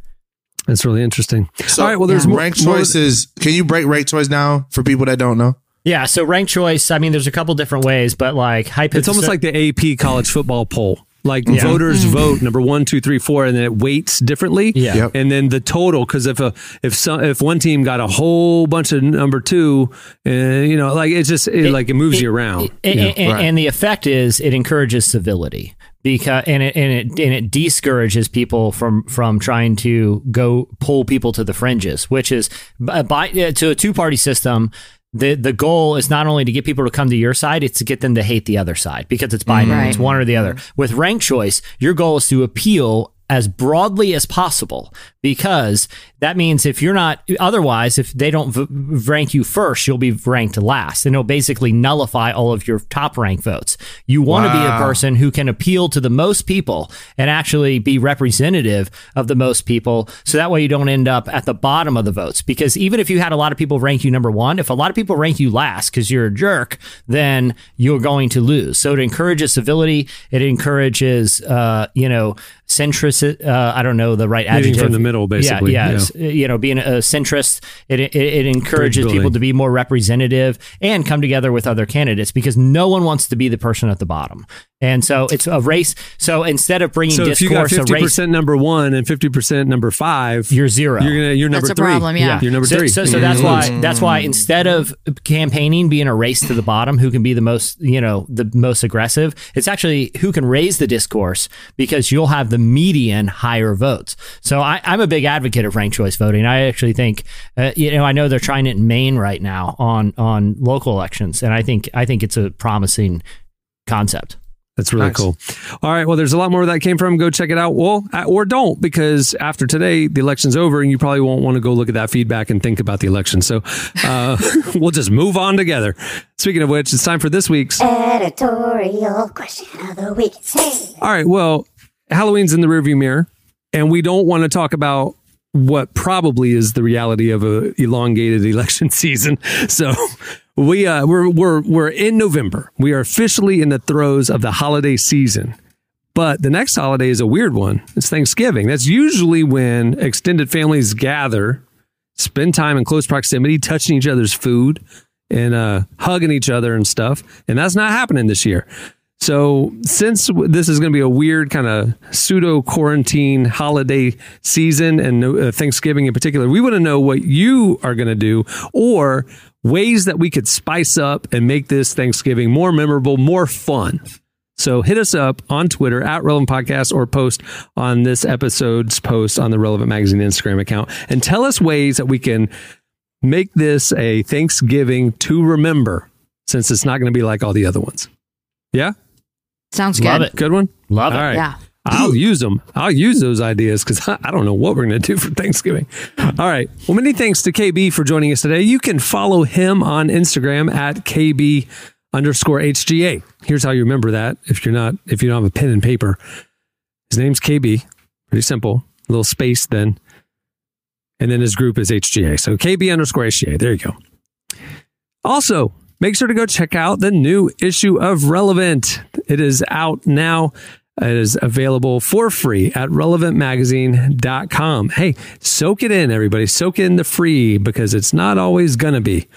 That's really interesting. So, all right, well, there's ranked choices. Can you break ranked choice down for people that don't know? Yeah, so ranked choice, I mean, there's a couple different ways, but like it's almost like the AP college football poll. Like voters vote number 1, 2, 3, 4, and then it weights differently. Yeah. Yep. And then the total, because if one team got a whole bunch of number 2, you know, like it moves you around. And the effect is it encourages civility. Because it discourages people from trying to go pull people to the fringes, which is to a two-party system. The goal is not only to get people to come to your side, it's to get them to hate the other side, because it's binary. Right. It's one or the other. With ranked choice, your goal is to appeal as broadly as possible, because that means if they don't rank you first, you'll be ranked last, and it'll basically nullify all of your top rank votes. You want to be a person who can appeal to the most people and actually be representative of the most people, so that way you don't end up at the bottom of the votes, because even if you had a lot of people rank you number 1, if a lot of people rank you last because you're a jerk, then you're going to lose. So it encourages civility. It encourages, centrist, I don't know the right adjective. Leading from the middle, basically. Yeah. You know, being a centrist, it encourages people to be more representative and come together with other candidates, because no one wants to be the person at the bottom. And so it's a race. So instead of bringing discourse, if you got 50% number 1 and 50% number 5, you're 0. You're number 3. That's a problem, yeah. You're number 3. So that's why instead of campaigning being a race to the bottom, who can be the most, you know, the most aggressive, it's actually who can raise the discourse, because you'll have the median higher votes. So I'm a big advocate of ranked choice voting. I actually think, I know they're trying it in Maine right now on local elections, and I think it's a promising concept. That's really cool. All right. Well, there's a lot more where that came from. Go check it out. Well, or don't, because after today, the election's over and you probably won't want to go look at that feedback and think about the election. So we'll just move on together. Speaking of which, it's time for this week's editorial question of the week. All right. Well, Halloween's in the rearview mirror, and we don't want to talk about what probably is the reality of an elongated election season. So we're in November. We are officially in the throes of the holiday season. But the next holiday is a weird one. It's Thanksgiving. That's usually when extended families gather, spend time in close proximity, touching each other's food and hugging each other and stuff. And that's not happening this year. So since this is going to be a weird kind of pseudo quarantine holiday season, and Thanksgiving in particular, we want to know what you are going to do, or ways that we could spice up and make this Thanksgiving more memorable, more fun. So hit us up on Twitter at Relevant Podcast, or post on this episode's post on the Relevant Magazine Instagram account, and tell us ways that we can make this a Thanksgiving to remember, since it's not going to be like all the other ones. Yeah. Sounds good. Love it. Good one. Love it. All right. Yeah. I'll use them. I'll use those ideas because I don't know what we're going to do for Thanksgiving. All right. Well, many thanks to KB for joining us today. You can follow him on Instagram at KB_HGA. Here's how you remember that if you don't have a pen and paper. His name's KB. Pretty simple. A little space then. And then his group is HGA. So KB_HGA. There you go. Also, make sure to go check out the new issue of Relevant. It is out now. It is available for free at relevantmagazine.com. Hey, soak it in, everybody. Soak in the free because it's not always going to be.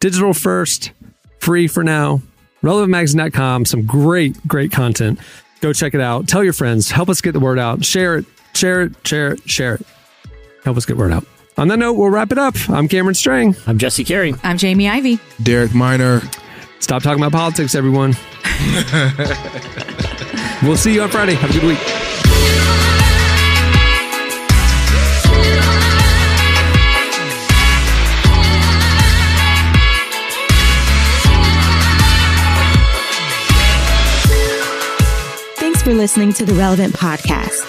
Digital first, free for now. Relevantmagazine.com. Some great, great content. Go check it out. Tell your friends. Help us get the word out. Share it. Share it. Share it. Share it. Help us get word out. On that note, we'll wrap it up. I'm Cameron Strang. I'm Jesse Carey. I'm Jamie Ivey. Derek Minor. Stop talking about politics, everyone. We'll see you on Friday. Have a good week. Thanks for listening to The Relevant Podcast.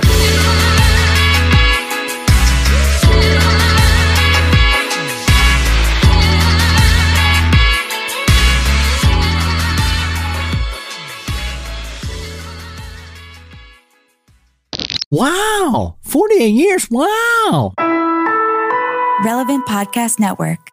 Wow. 48 years. Wow. Relevant Podcast Network.